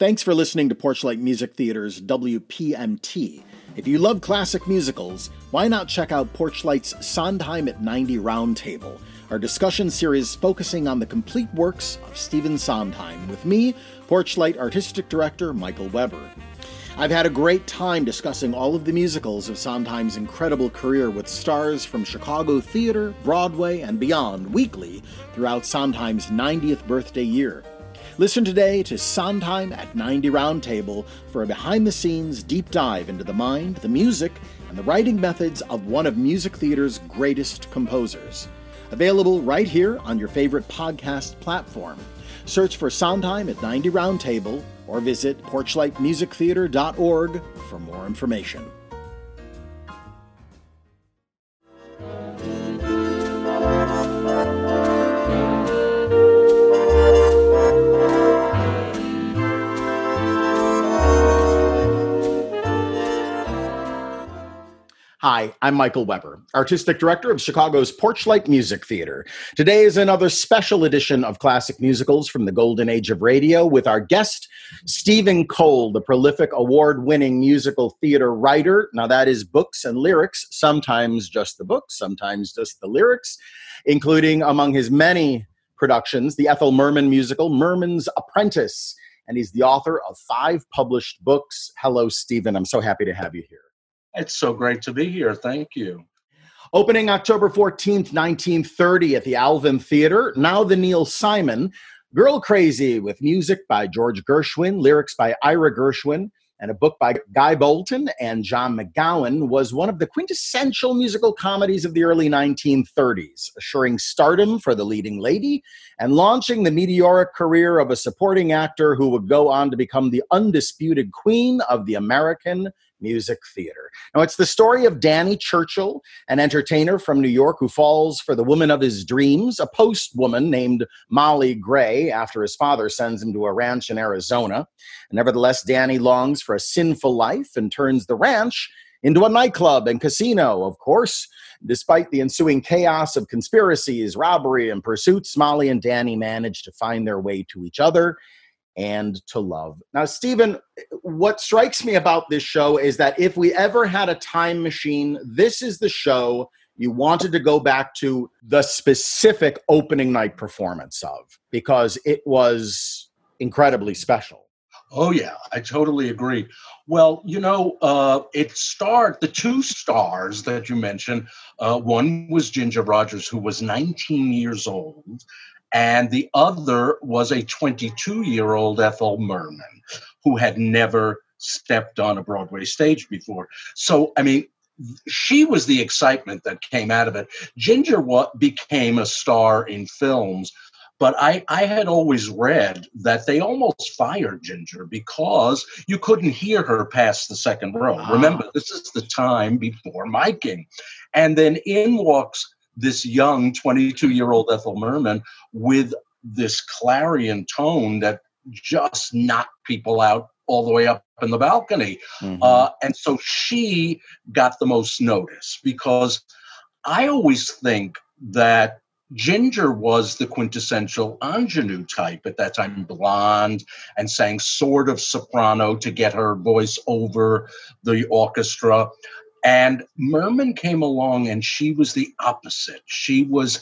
Thanks for listening to Porchlight Music Theater's WPMT. If you love classic musicals, why not check out Porchlight's Sondheim at 90 Roundtable, our discussion series focusing on the complete works of Stephen Sondheim, with me, Porchlight Artistic Director Michael Weber. I've had a great time discussing all of the musicals of Sondheim's incredible career with stars from Chicago theater, Broadway, and beyond weekly throughout Sondheim's 90th birthday year. Listen today to Sondheim at 90 Roundtable for a behind-the-scenes deep dive into the mind, the music, and the writing methods of one of music theater's greatest composers. Available right here on your favorite podcast platform. Search for Sondheim at 90 Roundtable or visit porchlightmusictheater.org for more information. Hi, I'm Michael Weber, Artistic Director of Chicago's Porchlight Music Theater. Today is another special edition of Classic Musicals from the Golden Age of Radio with our guest, Stephen Cole, the prolific award-winning musical theater writer. Now that is books and lyrics, sometimes just the books, sometimes just the lyrics, including among his many productions, the Ethel Merman musical, Merman's Apprentice, and he's the author of 5 published books. Hello, Stephen. I'm so happy to have you here. It's so great to be here. Thank you. Opening October 14th, 1930 at the Alvin Theater, now the Neil Simon, Girl Crazy, with music by George Gershwin, lyrics by Ira Gershwin, and a book by Guy Bolton and John McGowan, was one of the quintessential musical comedies of the early 1930s, assuring stardom for the leading lady and launching the meteoric career of a supporting actor who would go on to become the undisputed queen of the American music theater. Now, it's the story of Danny Churchill, an entertainer from New York who falls for the woman of his dreams, a postwoman named Molly Gray, after his father sends him to a ranch in Arizona. And nevertheless, Danny longs for a sinful life and turns the ranch into a nightclub and casino, of course. Despite the ensuing chaos of conspiracies, robbery, and pursuits, Molly and Danny manage to find their way to each other and to love. Now, Stephen, what strikes me about this show is that if we ever had a time machine, this is the show you wanted to go back to, the specific opening night performance of, because it was incredibly special. Oh, yeah, I totally agree. Well, you know, the 2 stars that you mentioned, one was Ginger Rogers, who was 19 years old, and the other was a 22-year-old Ethel Merman, who had never stepped on a Broadway stage before. So, I mean, she was the excitement that came out of it. Ginger became a star in films, but I had always read that they almost fired Ginger because you couldn't hear her past the second row. Wow. Remember, this is the time before miking. And then in walks this young 22-year-old Ethel Merman with this clarion tone that just knocked people out all the way up in the balcony. Mm-hmm. And so she got the most notice, because I always think that Ginger was the quintessential ingenue type at that time, blonde, and sang sort of soprano to get her voice over the orchestra. And Merman came along, and she was the opposite. She was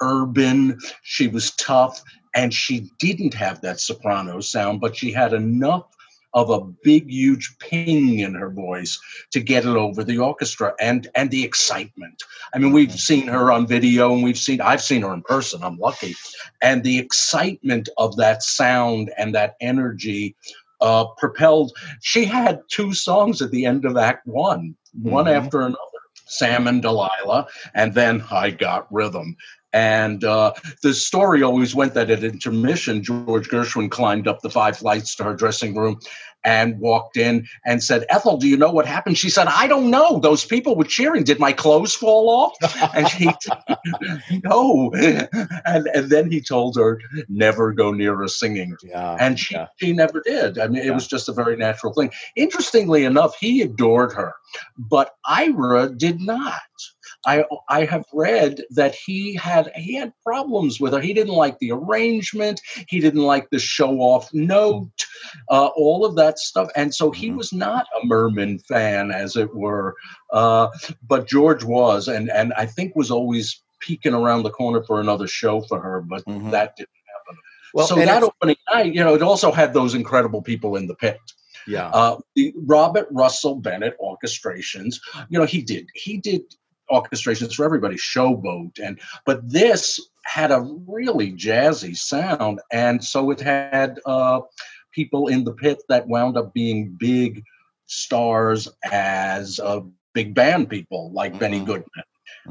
urban, she was tough, and she didn't have that soprano sound, but she had enough of a big, huge ping in her voice to get it over the orchestra and the excitement. I mean, we've seen her on video, and I've seen her in person, I'm lucky. And the excitement of that sound and that energy propelled. She had 2 songs at the end of Act 1, one after another, Sam and Delilah, and then I Got Rhythm. And the story always went that at intermission, George Gershwin climbed up the 5 flights to her dressing room and walked in and said, "Ethel, do you know what happened?" She said, "I don't know. Those people were cheering. Did my clothes fall off?" And she, no. And then he told her, never go near a singing. Yeah, and she never did. I mean, it was just a very natural thing. Interestingly enough, he adored her, but Ira did not. I have read that he had problems with her. He didn't like the arrangement. He didn't like the show-off note, all of that stuff. And so he was not a Merman fan, as it were. But George was, and I think was always peeking around the corner for another show for her, but that didn't happen. Well, so that opening night, it also had those incredible people in the pit. Yeah. The Robert Russell Bennett orchestrations, he did orchestrations for everybody, Showboat, but this had a really jazzy sound, and so it had people in the pit that wound up being big stars as big band people like Benny Goodman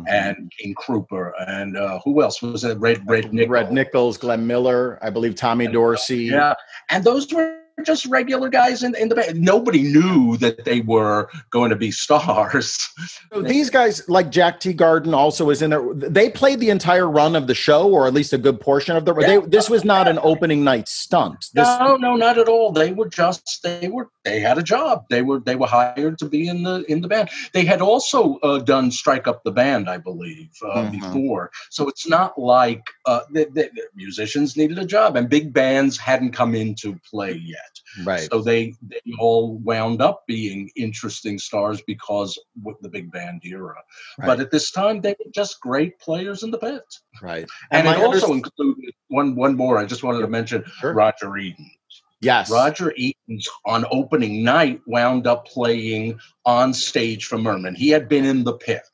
and King Krupa, and who else was it? Red Nichols, Glenn Miller, I believe, Tommy Dorsey. Yeah, and those were just regular guys in the band. Nobody knew that they were going to be stars. So these guys, like Jack Teagarden, also was in there. They played the entire run of the show, or at least a good portion of the. Yeah. This was not an opening night stunt. No, not at all. They were they had a job. They were hired to be in the band. They had also done Strike Up the Band, I believe, before. So it's not like the musicians needed a job, and big bands hadn't come into play yet. Right. So they all wound up being interesting stars because of the big band era. Right. But at this time, they were just great players in the pit. Right. And it also included one more. I just wanted to mention Roger Edens. Yes. Roger Edens on opening night wound up playing on stage for Merman. He had been in the pit.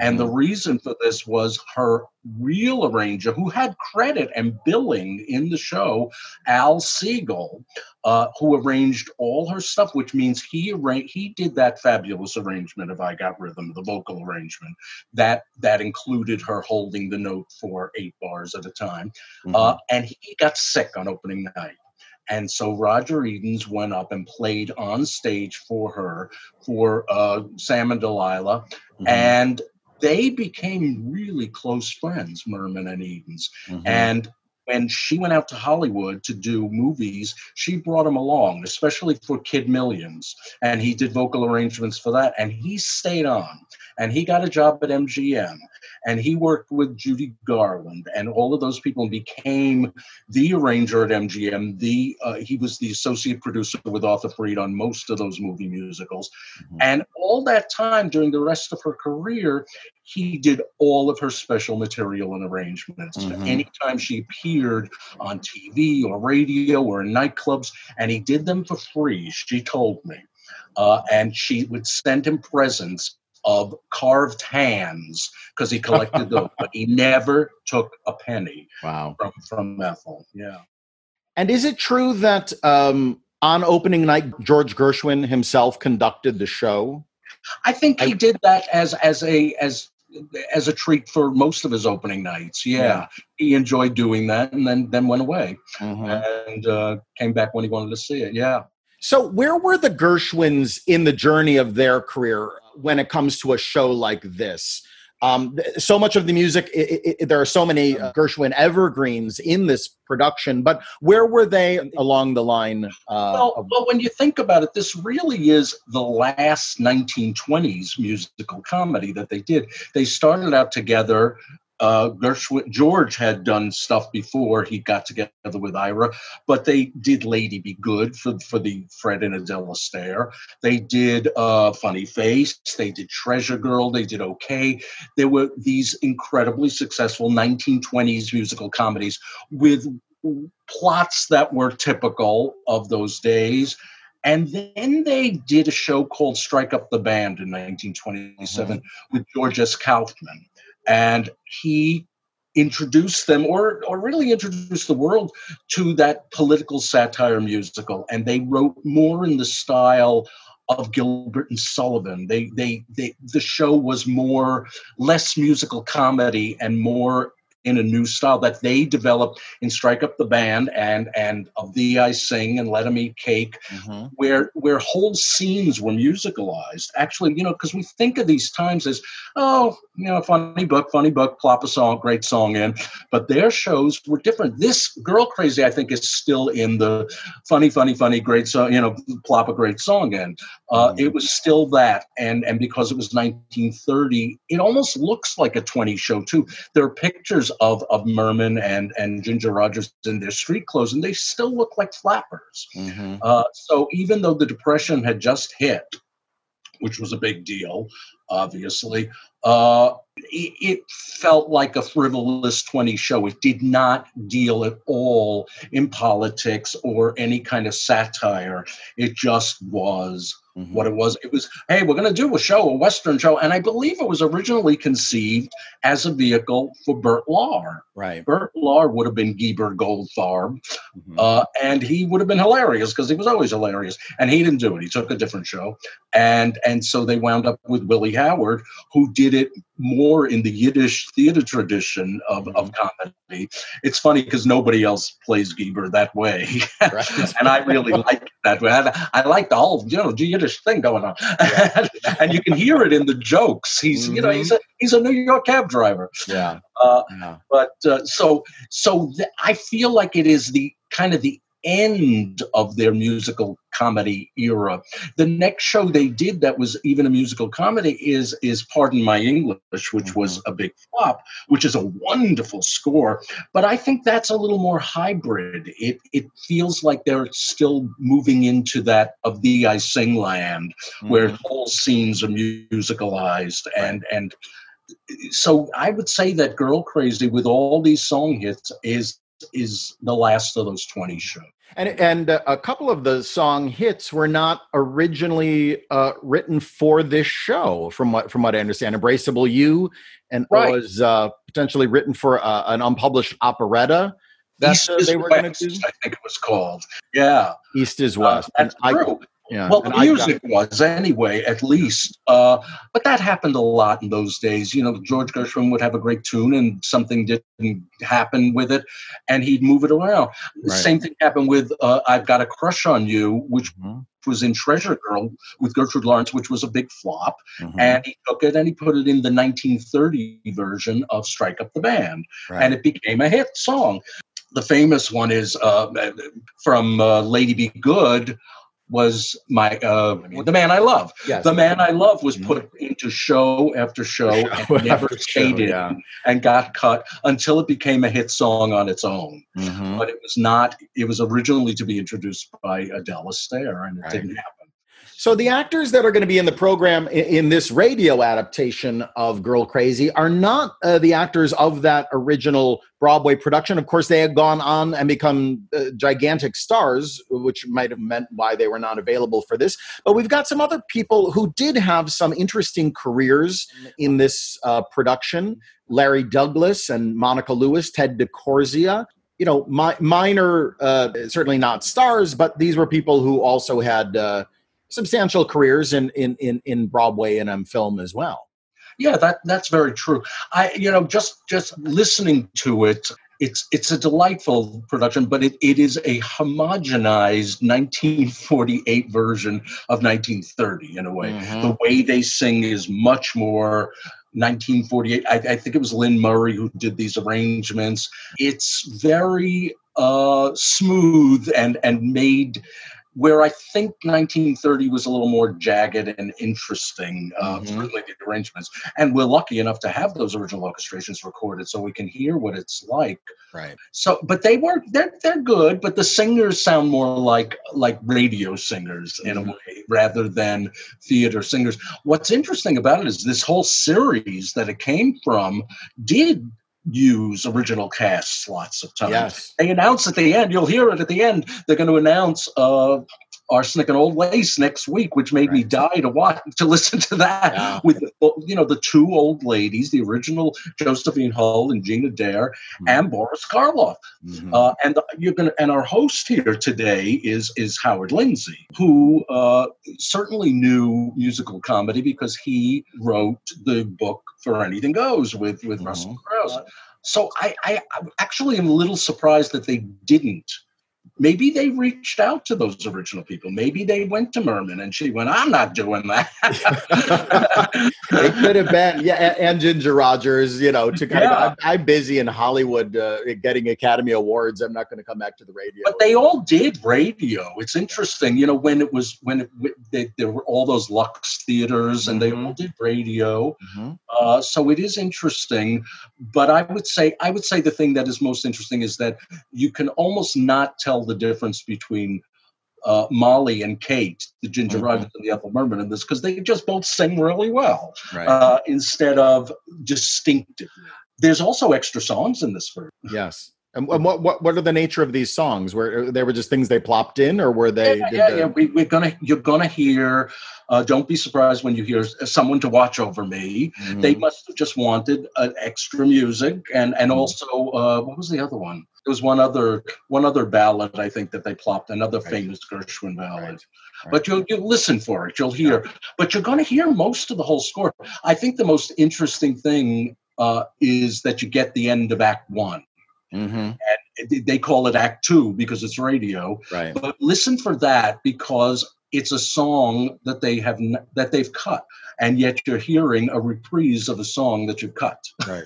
And the reason for this was her real arranger, who had credit and billing in the show, Al Siegel, who arranged all her stuff, which means he did that fabulous arrangement of I Got Rhythm, the vocal arrangement, that included her holding the note for 8 bars at a time. And he got sick on opening night. And so Roger Edens went up and played on stage for her, for Sam and Delilah, and they became really close friends, Merman and Edens. And when she went out to Hollywood to do movies, she brought him along, especially for Kid Millions. And he did vocal arrangements for that. And he stayed on. And he got a job at MGM. And he worked with Judy Garland and all of those people, and became the arranger at MGM. He was the associate producer with Arthur Freed on most of those movie musicals. And all that time, during the rest of her career, he did all of her special material and arrangements. Anytime she appeared on TV or radio or in nightclubs, and he did them for free, she told me. And she would send him presents of carved hands, because he collected those, but he never took a penny from Ethel. Yeah. And is it true that on opening night, George Gershwin himself conducted the show? I think he did that as a treat for most of his opening nights. Yeah. He enjoyed doing that, and then went away and came back when he wanted to see it. Yeah. So where were the Gershwins in the journey of their career when it comes to a show like this? So much of the music, there are so many Gershwin evergreens in this production, but where were they along the line? Well, when you think about it, this really is the last 1920s musical comedy that they did. They started out together. George had done stuff before he got together with Ira, but they did Lady Be Good for the Fred and Adele Astaire. They did Funny Face. They did Treasure Girl. They did Okay. There were these incredibly successful 1920s musical comedies with plots that were typical of those days. And then they did a show called Strike Up the Band in 1927 with George S. Kaufman. And he introduced them, or really introduced the world to that political satire musical. And they wrote more in the style of Gilbert and Sullivan. The show was less musical comedy and more in a new style that they developed in Strike Up the Band and Of Thee I Sing and Let 'Em Eat Cake, mm-hmm. where whole scenes were musicalized. Actually, you know, because we think of these times as, oh, you know, funny book, plop a song, great song in. But their shows were different. This Girl Crazy, I think, is still in the funny, great song, you know, plop a great song in. Mm-hmm. It was still that. And because it was 1930, it almost looks like a 20 show, too. There are pictures of Merman and Ginger Rogers in their street clothes, and they still look like flappers. Mm-hmm. So even though the Depression had just hit, which was a big deal, obviously, it felt like a frivolous 20 show. It did not deal at all in politics or any kind of satire. It just was mm-hmm. what it was. It was, hey, we're going to do a show, a Western show. And I believe it was originally conceived as a vehicle for Bert Lahr. Right. Bert Lahr would have been Gieber Goldfarb. Mm-hmm. And he would have been hilarious because he was always hilarious. And he didn't do it. He took a different show. And so they wound up with Willie Howard, who did it more in the Yiddish theater tradition of comedy. It's funny because nobody else plays Gieber that way. Right. And I really like it that way. I like the whole, you know, Yiddish thing going on. Yeah. And you can hear it in the jokes. He's, mm-hmm. you know, he's a New York cab driver. Yeah. But I feel like it is the kind of the end of their musical comedy era. The next show they did that was even a musical comedy is Pardon My English, which mm-hmm. was a big flop, which is a wonderful score. But I think that's a little more hybrid. It feels like they're still moving into that Of Thee I Sing land, mm-hmm. where whole scenes are musicalized and so I would say that Girl Crazy, with all these song hits, is the last of those 20 shows. And a couple of the song hits were not originally written for this show, from what I understand. Embraceable You, and right. was potentially written for an unpublished operetta. That's they were going to do. I think it was called. Yeah, East is West. That's true. Yeah, well, music was anyway, at least. But that happened a lot in those days. You know, George Gershwin would have a great tune and something didn't happen with it, and he'd move it around. The right. same thing happened with I've Got a Crush on You, which mm-hmm. was in Treasure Girl with Gertrude Lawrence, which was a big flop. Mm-hmm. And he took it and he put it in the 1930 version of Strike Up the Band. Right. And it became a hit song. The famous one is from Lady Be Good, was my The Man I Love. Yes. The Man I Love was put into show after show and never stayed in, yeah. and got cut until it became a hit song on its own. Mm-hmm. But it was not. It was originally to be introduced by Adele Astaire, and it right. didn't happen. So the actors that are going to be in the program in this radio adaptation of Girl Crazy are not the actors of that original Broadway production. Of course, they had gone on and become gigantic stars, which might have meant why they were not available for this. But we've got some other people who did have some interesting careers in this production. Larry Douglas and Monica Lewis, Ted DeCorsia. You know, minor, certainly not stars, but these were people who also had... substantial careers in Broadway and film as well. Yeah, that's very true. Just listening to it, it's a delightful production, but it is a homogenized 1948 version of 1930 in a way. Mm-hmm. The way they sing is much more 1948. I think it was Lynn Murray who did these arrangements. It's very smooth and made. Where I think 1930 was a little more jagged and interesting, certainly the arrangements. And we're lucky enough to have those original orchestrations recorded so we can hear what it's like. Right. So, but they're good, but the singers sound more like radio singers in a way rather than theater singers. What's interesting about it is this whole series that it came from did use original casts lots of times. Yes. They announce at the end, you'll hear it at the end, they're going to announce Arsenic and Old Lace next week, which made right. me die to listen to that yeah. with, you know, the two old ladies, the original Josephine Hull and Gina Dare mm-hmm. and Boris Karloff. Mm-hmm. And our host here today is Howard Lindsay, who certainly knew musical comedy because he wrote the book For Anything Goes with mm-hmm. Russell Crowe. So I actually am a little surprised that they didn't. Maybe they reached out to those original people. Maybe they went to Merman and she went, I'm not doing that. It could have been, yeah, and Ginger Rogers, you know, to kind of, I'm busy in Hollywood getting Academy Awards. I'm not going to come back to the radio. But they all did radio. It's interesting, you know, there were all those Lux theaters and they all did radio. Mm-hmm. So it is interesting. But I would say the thing that is most interesting is that you can almost not tell the difference between Molly and Kate, the Ginger Rogers and the Ethel Merman in this, because they just both sing really well, right, instead of distinctive. There's also extra songs in this version. Yes. And what are the nature of these songs? Were they were just things they plopped in, or were they? You're gonna hear. Don't be surprised when you hear someone to watch over me. Mm-hmm. They must have just wanted extra music, and also what was the other one? There was one other ballad I think that they plopped, another famous Gershwin ballad. Right. But you'll listen for it. You'll hear. Yeah. But you're gonna hear most of the whole score. I think the most interesting thing is that you get the end of Act One. Mm-hmm. And they call it Act Two because it's radio. Right. But listen for that, because it's a song that they've cut, and yet you're hearing a reprise of a song that you've cut. Right.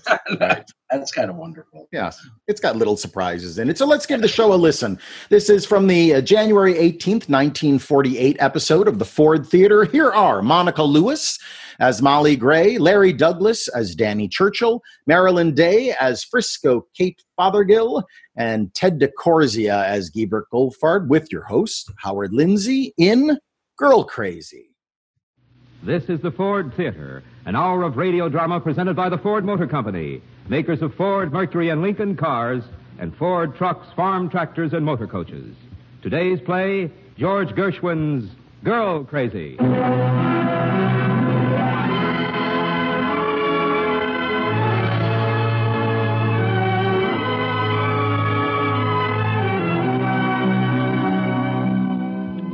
That's kind of wonderful. Yes, it's got little surprises in it. So let's give the show a listen. This is from the January 18th, 1948 episode of the Ford Theater. Here are Monica Lewis as Molly Gray, Larry Douglas as Danny Churchill, Marilyn Day as Frisco Kate Fothergill, and Ted DeCorsia as Gieber Goldfarb, with your host, Howard Lindsay, in Girl Crazy. This is the Ford Theater, an hour of radio drama presented by the Ford Motor Company, makers of Ford, Mercury, and Lincoln cars, and Ford trucks, farm tractors, and motor coaches. Today's play, George Gershwin's Girl Crazy.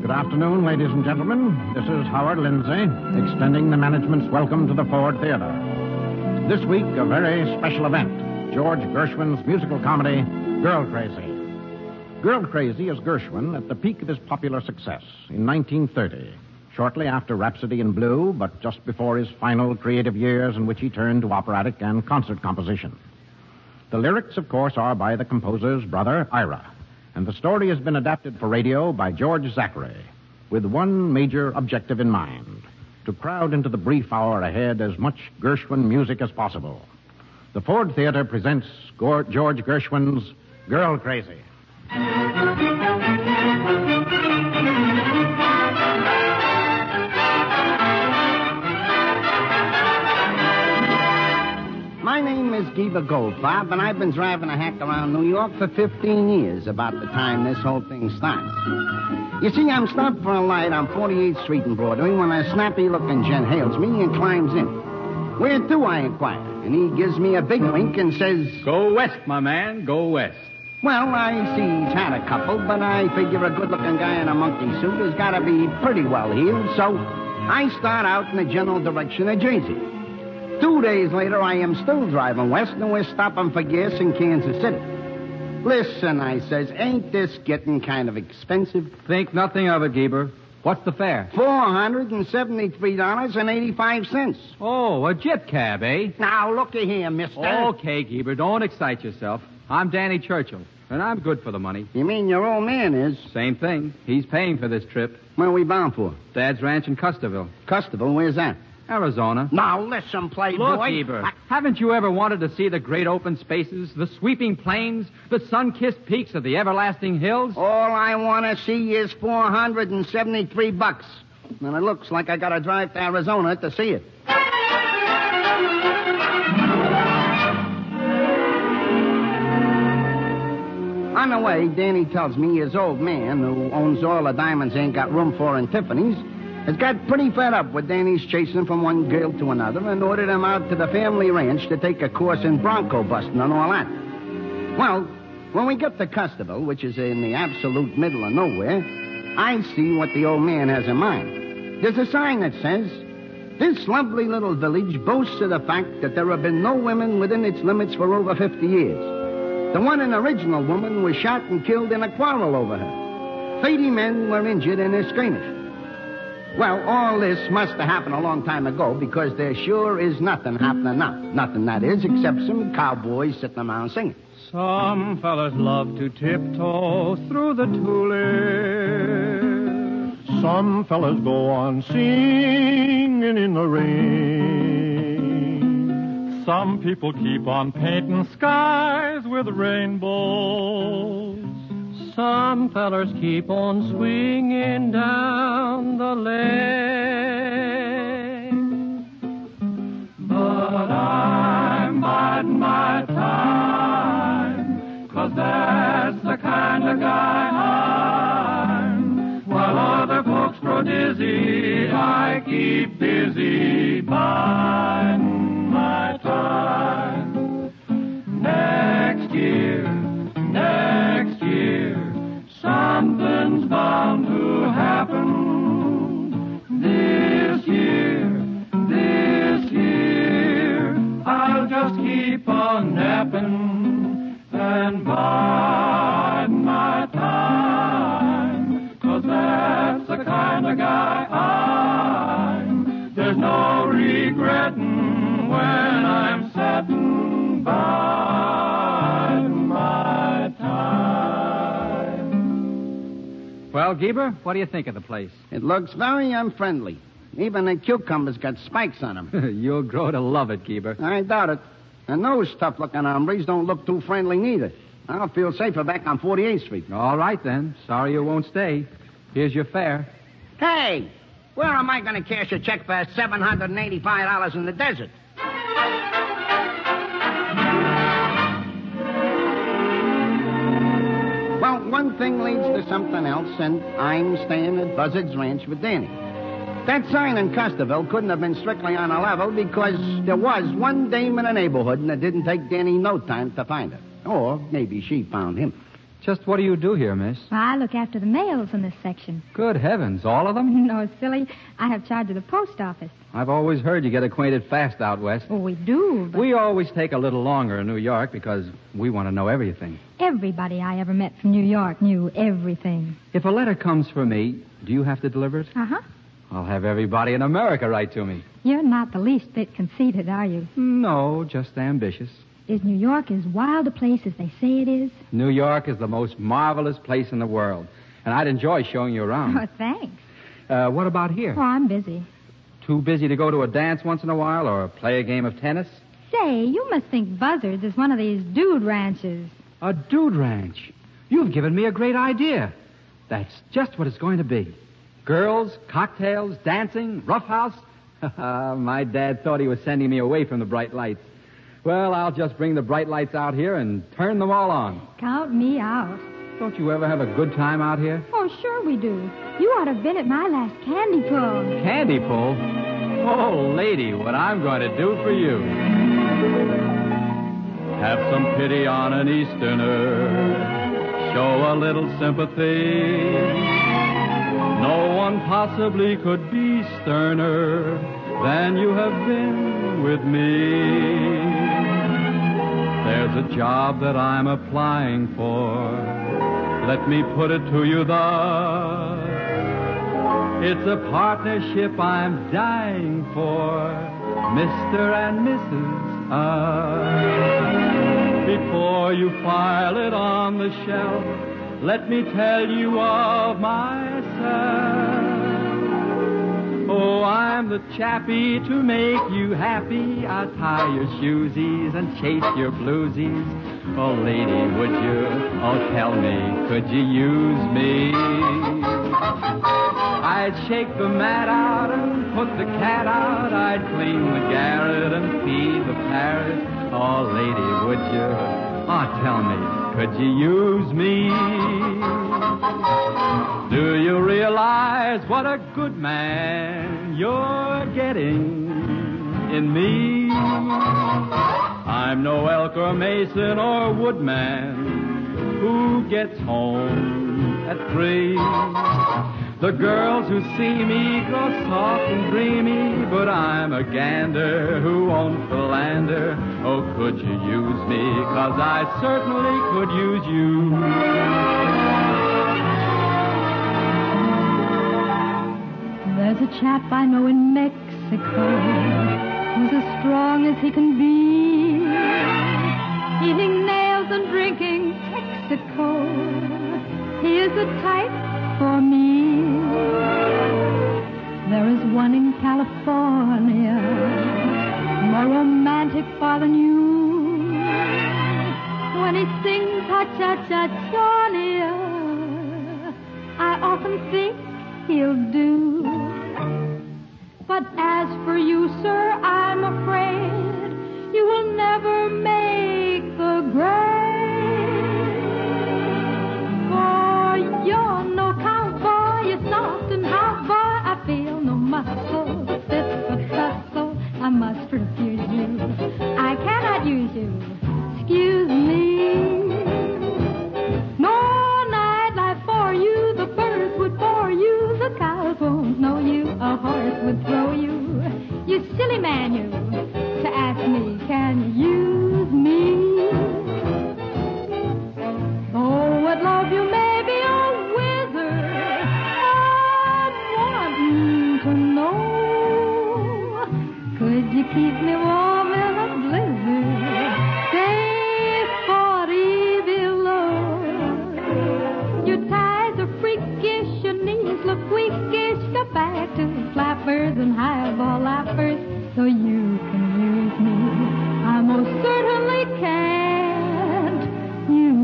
Good afternoon, ladies and gentlemen. This is Howard Lindsay, extending the management's welcome to the Ford Theater. This week, a very special event, George Gershwin's musical comedy, Girl Crazy. Girl Crazy is Gershwin at the peak of his popular success in 1930, shortly after Rhapsody in Blue, but just before his final creative years in which he turned to operatic and concert composition. The lyrics, of course, are by the composer's brother, Ira, and the story has been adapted for radio by George Zachary, with one major objective in mind, to crowd into the brief hour ahead as much Gershwin music as possible. The Ford Theater presents George Gershwin's Girl Crazy. My name is Gieber Goldfarb, and I've been driving a hack around New York for 15 years, about the time this whole thing starts. You see, I'm stopped for a light on 48th Street in Broadway when a snappy-looking gent hails me and climbs in. Where do I inquire? And he gives me a big wink and says, "Go west, my man, go west." Well, I see he's had a couple, but I figure a good-looking guy in a monkey suit has got to be pretty well-heeled, so I start out in the general direction of Jersey. 2 days later, I am still driving west, and we're stopping for gas in Kansas City. "Listen," I says, "ain't this getting kind of expensive?" "Think nothing of it, Gieber. What's the fare?" $473.85. "Oh, a jit cab, eh?" "Now, looky here, mister." "Okay, Gieber, don't excite yourself. I'm Danny Churchill, and I'm good for the money." "You mean your old man is?" "Same thing. He's paying for this trip." "Where are we bound for?" "Dad's ranch in Custerville." "Custerville? Where's that?" "Arizona." "Now, listen, playboy." "Look, Gieber, haven't you ever wanted to see the great open spaces, the sweeping plains, the sun-kissed peaks of the everlasting hills?" "All I want to see is $473. And it looks like I got to drive to Arizona to see it." On the way, Danny tells me his old man, who owns all the diamonds ain't got room for in Tiffany's, has got pretty fed up with Danny's chasing from one girl to another and ordered him out to the family ranch to take a course in bronco busting and all that. Well, when we get to Custerville, which is in the absolute middle of nowhere, I see what the old man has in mind. There's a sign that says, This lovely little village boasts of the fact that there have been no women within its limits for over 50 years. The one and original woman was shot and killed in a quarrel over her. 30 men were injured in a skirmish. Well, all this must have happened a long time ago, because there sure is nothing happening now. Nothing, that is, except some cowboys sitting around singing. Some fellas love to tiptoe through the tulips. Some fellas go on singing in the rain. Some people keep on painting skies with rainbows. Some fellas keep on swinging down the lane. But I mind my time, 'cause that's the kind of guy I'm. While other folks grow dizzy, I keep busy biding my time. Next year, something's bound to happen. This year, I'll just keep on napping and bide my time, 'cause that's the kind of guy I'm. There's no regretting when I'm setting by my time. Well, Gieber, what do you think of the place? It looks very unfriendly. Even the cucumbers got spikes on them. You'll grow to love it, Gieber. I doubt it. And those tough-looking hombres don't look too friendly, neither. I'll feel safer back on 48th Street. All right, then. Sorry you won't stay. Here's your fare. Hey, where am I going to cash a check for $785 in the desert? Well, one thing leads to something else, and I'm staying at Buzzard's Ranch with Danny. That sign in Costerville couldn't have been strictly on a level, because there was one dame in the neighborhood, and it didn't take Danny no time to find her. Or maybe she found him. Just what do you do here, miss? Well, I look after the mails in this section. Good heavens, all of them? No, silly. I have charge of the post office. I've always heard you get acquainted fast out west. Oh, we do, but... We always take a little longer in New York because we want to know everything. Everybody I ever met from New York knew everything. If a letter comes for me, do you have to deliver it? Uh-huh. I'll have everybody in America write to me. You're not the least bit conceited, are you? No, just ambitious. Is New York as wild a place as they say it is? New York is the most marvelous place in the world, and I'd enjoy showing you around. Oh, thanks. What about here? Oh, I'm busy. Too busy to go to a dance once in a while or play a game of tennis? Say, you must think Buzzards is one of these dude ranches. A dude ranch? You've given me a great idea. That's just what it's going to be. Girls, cocktails, dancing, roughhouse. My dad thought he was sending me away from the bright lights. Well, I'll just bring the bright lights out here and turn them all on. Count me out. Don't you ever have a good time out here? Oh, sure we do. You ought to have been at my last candy pull. Candy pull? Oh, lady, what I'm going to do for you. Have some pity on an Easterner. Show a little sympathy. No one possibly could be sterner than you have been with me. There's a job that I'm applying for. Let me put it to you thus. It's a partnership I'm dying for, Mr. and Mrs. Us. Before you file it on the shelf, let me tell you of myself. Oh, I'm the chappy to make you happy. I'll tie your shoesies and chase your bluesies. Oh, lady, would you? Oh, tell me, could you use me? I'd shake the mat out and put the cat out. I'd clean the garret and feed the parrot. Oh, lady, would you? Oh, tell me, could you use me? Do you realize what a good man you're getting in me? I'm no elk or mason or woodman who gets home at 3. The girls who see me grow soft and dreamy, but I'm a gander who won't philander. Oh, could you use me, 'cause I certainly could use you. There's a chap I know in Mexico who's as strong as he can be, eating nails and drinking Texaco. He is a type for me. There is one in California more romantic far than you. When he sings ha-cha-cha-cha-nia, I often think he'll do. But as for you, sir, I'm afraid you will never make the grade. For you're no cowboy, you're soft and hot, boy. I feel no muscle fit for tussle. I must refuse you. I cannot use you. Excuse me. More nightlife for you. The birds would bore you. The cows won't know you. A horse would throw you. You silly man, you, to ask me, can you use me? Oh, what love you make. You keep me warm in a blizzard, day 40 below. Your ties are freakish, your knees look weakish. Your back to flappers and highball lappers. So you can use me, I most certainly can't use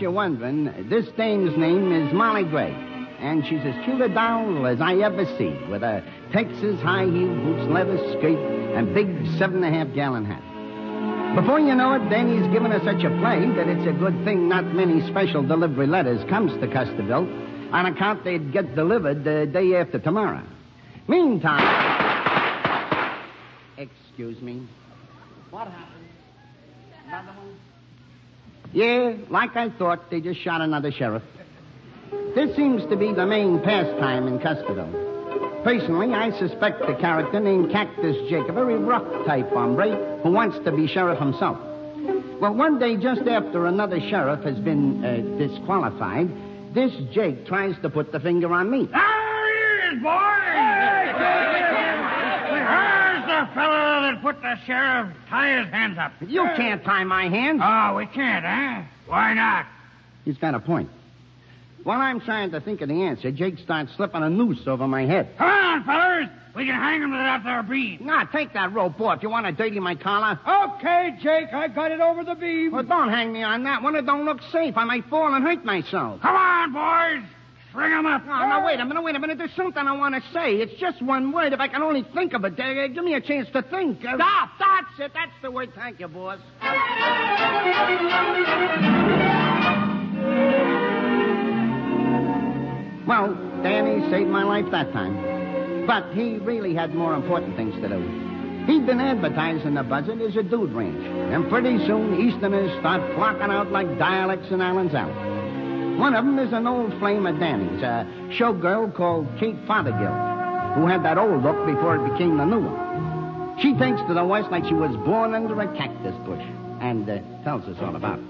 you're wondering, this dame's name is Molly Gray, and she's as cute a doll as I ever see, with a Texas high-heeled boots, leather skirt, and big 7.5-gallon hat. Before you know it, Danny's given her such a play that it's a good thing not many special delivery letters comes to Custerville, on account they'd get delivered the day after tomorrow. Meantime... Excuse me. What happened? Another one? Yeah, like I thought, they just shot another sheriff. This seems to be the main pastime in Custerville. Personally, I suspect the character named Cactus Jake, a very rough-type hombre who wants to be sheriff himself. Well, one day, just after another sheriff has been disqualified, this Jake tries to put the finger on me. There he is, boy! There's the fellow that put the sheriff, tie his hands up. You can't tie my hands. Oh, we can't, huh? Why not? He's got a point. While I'm trying to think of the answer, Jake starts slipping a noose over my head. Come on, fellas. We can hang him without their beam. Nah, take that rope off. You want to dirty my collar? Okay, Jake. I got it over the beam. Well, don't hang me on that one. It don't look safe. I might fall and hurt myself. Come on, boys. Bring him up. Oh, now, wait a minute. There's something I want to say. It's just one word. If I can only think of it, give me a chance to think. Stop. That's it. That's the word. Thank you, boss. Well, Danny saved my life that time. But he really had more important things to do. He'd been advertising the Buzzard as a dude ranch. And pretty soon, Easterners start flocking out like dialects in Allen's Alley. One of them is an old flame of Danny's, a showgirl called Kate Fothergill, who had that old look before it became the new one. She takes to the West like she was born under a cactus bush and tells us all about it.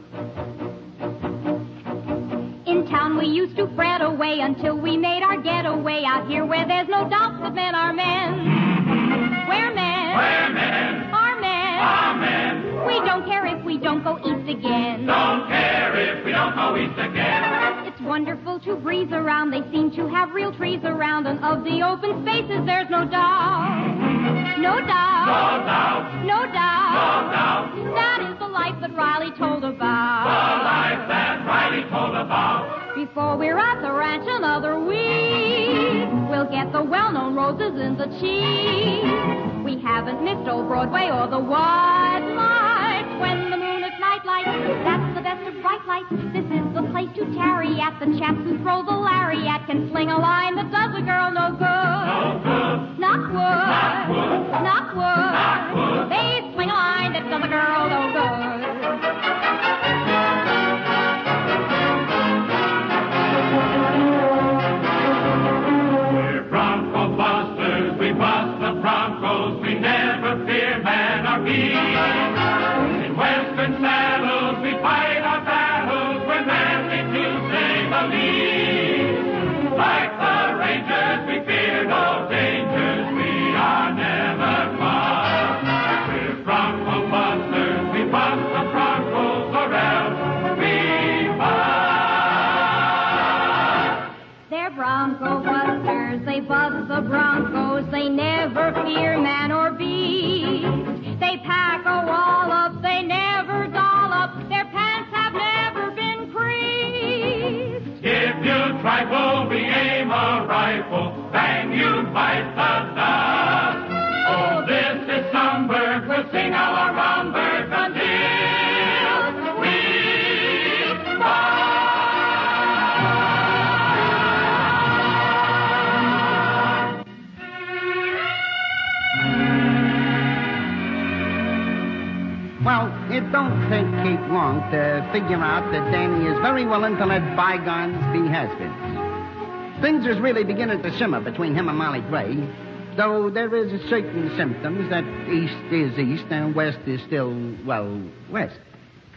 In town we used to fret away until we made our getaway out here where there's no doubt that men are men. We're men. We're men. Are men. Are men. We don't care if we don't go east again. Don't care if we don't go east again. Wonderful to breeze around. They seem to have real trees around, and of the open spaces there's no doubt. No doubt. No doubt. No doubt. No doubt. That is the life that Riley told about. The life that Riley told about. Before we're at the ranch another week, we'll get the well-known roses and the cheese. We haven't missed old Broadway or the wide light. When the moon is nightlight, that's the best of bright lights. This is the place need to tarry at the chaps who throw the lariat can fling a line that does a girl no good. No good. Knock wood. Knock wood. Knock wood. Knock wood. They fling a line that does a girl no good. We're Bronco busters. We bust the Broncos. We never fear man or beast. In Western saddles, we fight our battles. We're manly to say the least. Like the Rangers, we fear no dangers. We are never caught. We're Bronco busters. We bust the Broncos or else we bust. They're Bronco busters. They bust the Broncos. They never fear man or beast. They pack a wall up, they never doll up, their pants have never been creased. If you trifle, we aim a rifle, bang, you bite the dust. Oh, this is Songbird, we'll sing our rhombird until we Well, it don't take long to figure out that Danny is very willing to let bygones be has-beens. Things is really beginning to simmer between him and Molly Gray, though there is certain symptoms that east is east and west is still, well, west.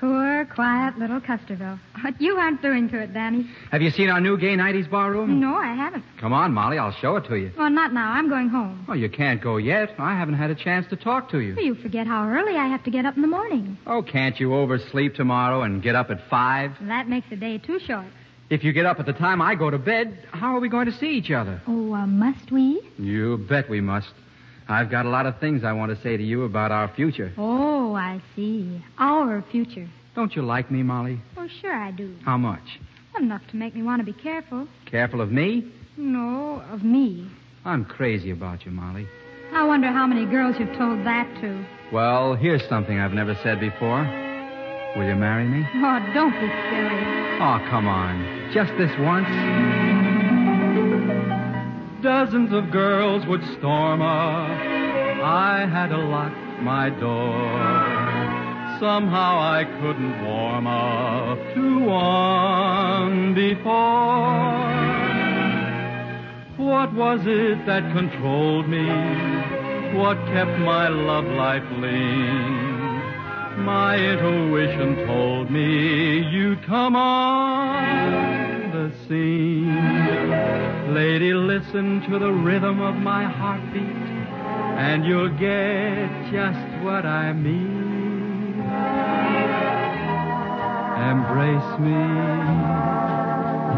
Poor, quiet little Custerville. But you aren't doing to it, Danny. Have you seen our new gay 90s barroom? No, I haven't. Come on, Molly, I'll show it to you. Well, not now. I'm going home. Oh, you can't go yet. I haven't had a chance to talk to you. You forget how early I have to get up in the morning. Oh, can't you oversleep tomorrow and get up at 5? That makes the day too short. If you get up at the time I go to bed, how are we going to see each other? Oh, must we? You bet we must. I've got a lot of things I want to say to you about our future. Oh, I see. Our future. Don't you like me, Molly? Oh, sure I do. How much? Enough to make me want to be careful. Careful of me? No, of me. I'm crazy about you, Molly. I wonder how many girls you've told that to. Well, here's something I've never said before. Will you marry me? Oh, don't be silly. Oh, come on. Just this once. Dozens of girls would storm up. I had to lock my door. Somehow I couldn't warm up to one before. What was it that controlled me? What kept my love life lean? My intuition told me you'd come on the scene. Lady, listen to the rhythm of my heartbeat, and you'll get just what I mean. Embrace me,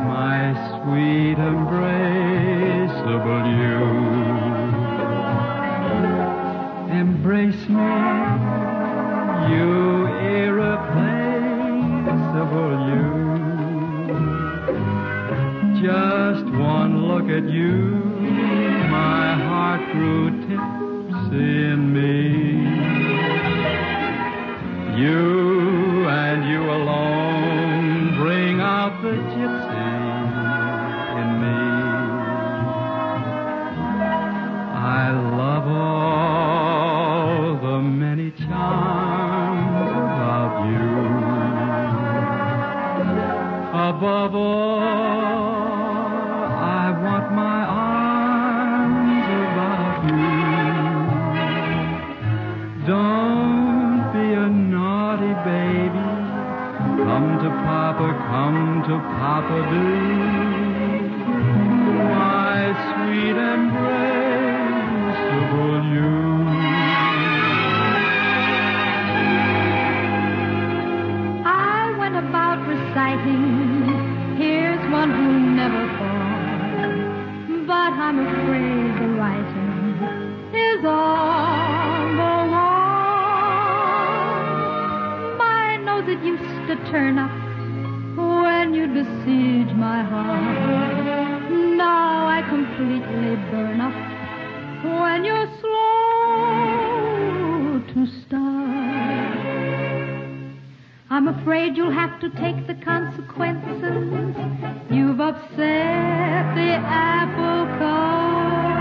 my sweet embraceable you. Embrace me, you irreplaceable you. Just one look at you, my heart grew tipsy in me. You and you alone bring out the gypsy in me. I love all the many charms about you. Above all, my arms about you. Don't be a naughty baby. Come to Papa, do. My sweet embraceable you. I went about reciting, here's one who never falls. But I'm afraid the writing is on the wall. My nose, it used to turn up when you'd besiege my heart. Now I completely burn up when you're slow to start. I'm I'm afraid you'll have to take the consequences. You've upset the apple cart.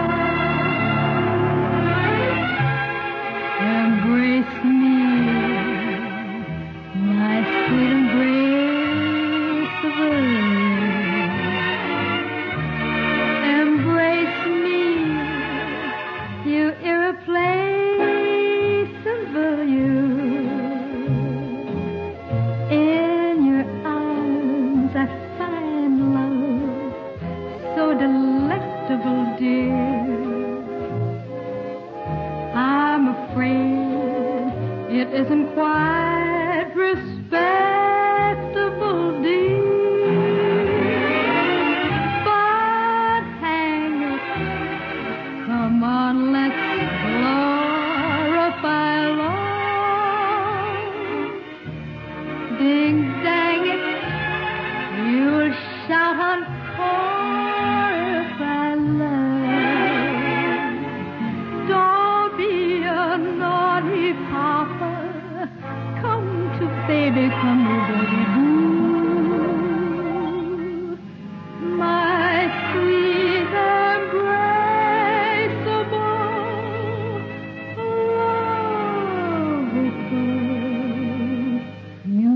Embrace me, my sweet embrace of love. Embrace me, you irreplaceable you. I'm afraid it isn't quite respectable, dear. But hang it, come on, let's glorify love. Ding dang it, you'll shout on call. Baby, come over, my sweet embraceable, lovable you.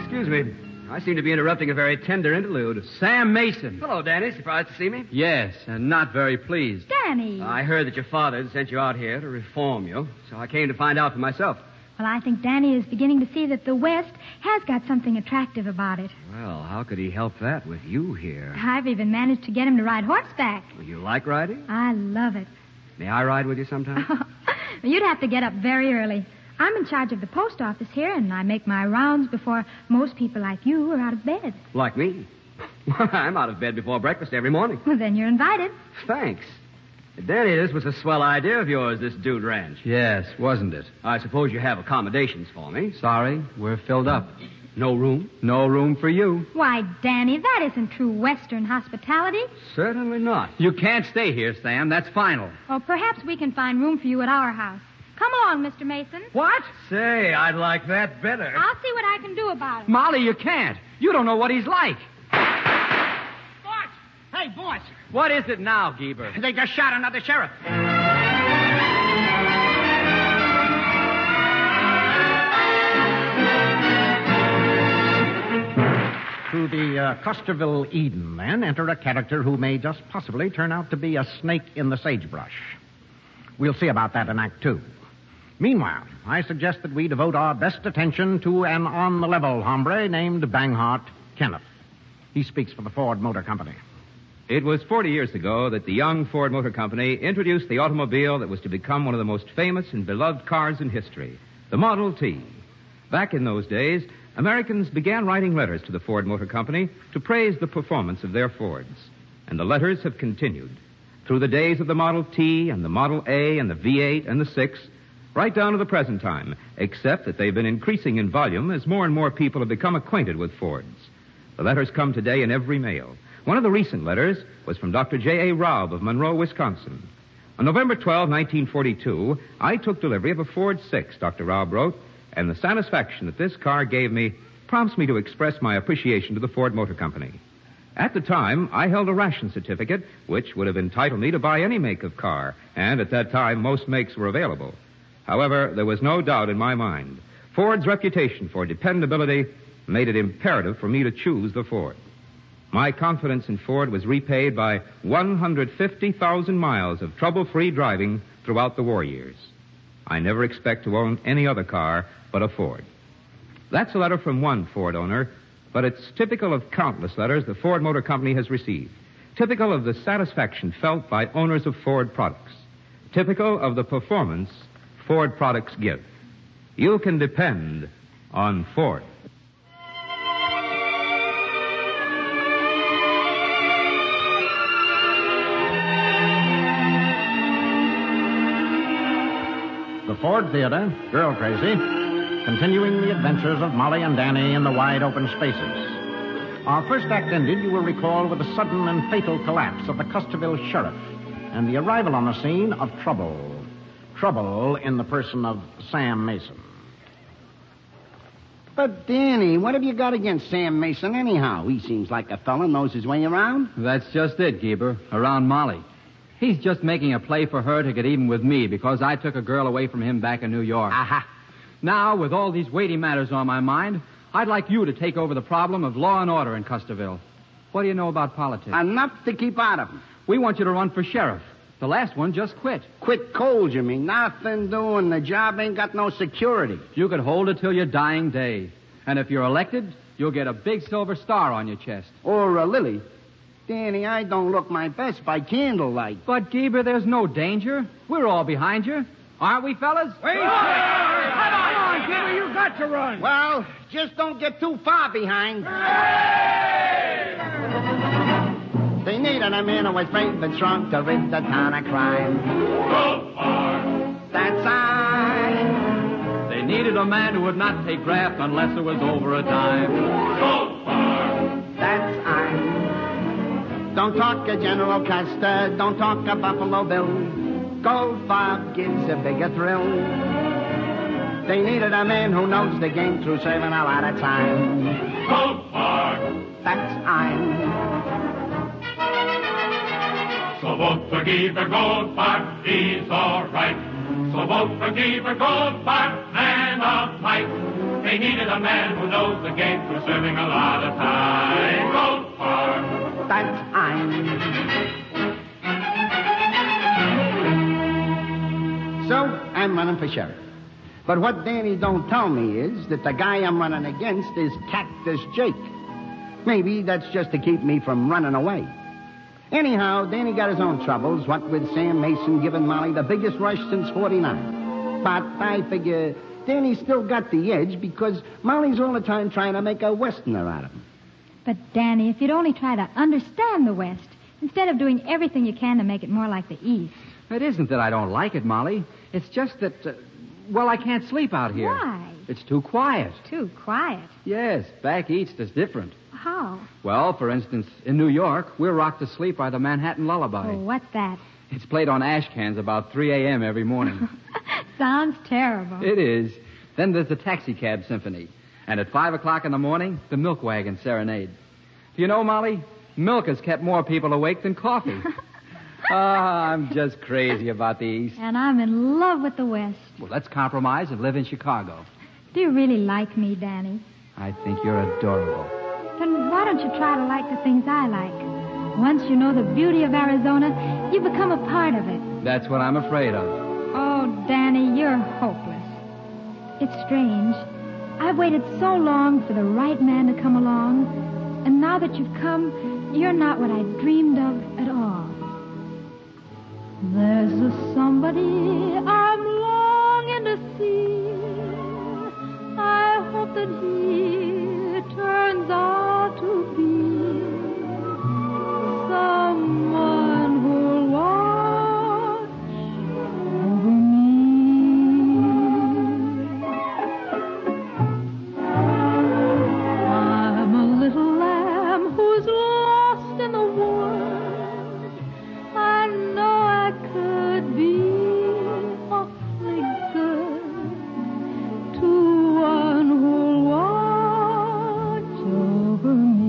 Excuse me. I seem to be interrupting a very tender interlude. Sam Mason. Hello, Danny. Surprised to see me? Yes, and not very pleased. Danny! I heard that your father had sent you out here to reform you, so I came to find out for myself. Well, I think Danny is beginning to see that the West has got something attractive about it. Well, how could he help that with you here? I've even managed to get him to ride horseback. Well, you like riding? I love it. May I ride with you sometime? You'd have to get up very early. I'm in charge of the post office here, and I make my rounds before most people like you are out of bed. Like me? I'm out of bed before breakfast every morning. Well, then you're invited. Thanks. Danny, this was a swell idea of yours, this dude ranch. Yes, wasn't it? I suppose you have accommodations for me. Sorry, we're filled up. No room? No room for you. Why, Danny, that isn't true Western hospitality. Certainly not. You can't stay here, Sam. That's final. Oh, perhaps we can find room for you at our house. Come along, Mr. Mason. What? Say, I'd like that better. I'll see what I can do about it. Molly, you can't. You don't know what he's like. Boss! Hey, boss! What is it now, Gieber? They just shot another sheriff. To the Custerville Eden, then, enter a character who may just possibly turn out to be a snake in the sagebrush. We'll see about that in Act Two. Meanwhile, I suggest that we devote our best attention to an on-the-level hombre named Banghart Kenneth. He speaks for the Ford Motor Company. It was 40 years ago that the young Ford Motor Company introduced the automobile that was to become one of the most famous and beloved cars in history, the Model T. Back in those days, Americans began writing letters to the Ford Motor Company to praise the performance of their Fords. And the letters have continued through the days of the Model T and the Model A and the V8 and the 6, right down to the present time, except that they've been increasing in volume as more and more people have become acquainted with Fords. The letters come today in every mail. One of the recent letters was from Dr. J.A. Raub of Monroe, Wisconsin. On November 12, 1942, I took delivery of a Ford 6, Dr. Raub wrote, and the satisfaction that this car gave me prompts me to express my appreciation to the Ford Motor Company. At the time, I held a ration certificate, which would have entitled me to buy any make of car, and at that time, most makes were available. However, there was no doubt in my mind. Ford's reputation for dependability made it imperative for me to choose the Ford. My confidence in Ford was repaid by 150,000 miles of trouble-free driving throughout the war years. I never expect to own any other car but a Ford. That's a letter from one Ford owner, but it's typical of countless letters the Ford Motor Company has received, typical of the satisfaction felt by owners of Ford products, typical of the performance Ford products give. You can depend on Ford. The Ford Theater, Girl Crazy, continuing the adventures of Molly and Danny in the wide open spaces. Our first act ended, you will recall, with a sudden and fatal collapse of the Custerville sheriff and the arrival on the scene of trouble. Trouble in the person of Sam Mason. But, Danny, what have you got against Sam Mason anyhow? He seems like a fella knows his way around. That's just it, Gieber. Around Molly. He's just making a play for her to get even with me because I took a girl away from him back in New York. Aha. Now, with all these weighty matters on my mind, I'd like you to take over the problem of law and order in Custerville. What do you know about politics? Enough to keep out of them. We want you to run for sheriff. The last one just quit. Quit cold, you mean? Nothing doing. The job ain't got no security. You could hold it till your dying day. And if you're elected, you'll get a big silver star on your chest. Or a lily. Danny, I don't look my best by candlelight. But, Gieber, there's no danger. We're all behind you. Aren't we, fellas? Wait! Come on, Gieber, you got to run. Well, just don't get too far behind. They needed a man who was brave and strong to rid the town of crime. Goldfarb! That's I. They needed a man who would not take graft unless it was over a dime. Goldfarb! That's I. Don't talk of General Custer, don't talk of Buffalo Bill. Goldfarb gives a bigger thrill. They needed a man who knows the game through serving a lot of time. Goldfarb! That's I. So vote for Gieber Goldfarb, he's all right. So vote for Gieber Goldfarb, man of might. They needed a man who knows the game for serving a lot of time. Goldfarb, that's I. So I'm running for sheriff. But what Danny don't tell me is that the guy I'm running against is Cactus Jake. Maybe that's just to keep me from running away. Anyhow, Danny got his own troubles, what with Sam Mason giving Molly the biggest rush since 49. But I figure Danny's still got the edge because Molly's all the time trying to make a Westerner out of him. But, Danny, if you'd only try to understand the West, instead of doing everything you can to make it more like the East. It isn't that I don't like it, Molly. It's just that, well, I can't sleep out here. Why? It's too quiet. Too quiet? Yes, back East is different. How? Well, for instance, in New York, we're rocked to sleep by the Manhattan Lullaby. Oh, what's that? It's played on ash cans about 3 a.m. every morning. Sounds terrible. It is. Then there's the Taxicab Symphony. And at 5 o'clock in the morning, the Milk Wagon Serenade. Do you know, Molly, milk has kept more people awake than coffee. I'm just crazy about the East. And I'm in love with the West. Well, let's compromise and live in Chicago. Do you really like me, Danny? I think you're adorable. Then why don't you try to like the things I like? Once you know the beauty of Arizona, you become a part of it. That's what I'm afraid of. Oh, Danny, you're hopeless. It's strange. I've waited so long for the right man to come along, and now that you've come, you're not what I dreamed of at all. There's a somebody I'm longing to see. I hope that he turns out to be someone who'll watch over me. I'm a little lamb who's lost in the world. I know I could be awfully good to one who'll watch over me.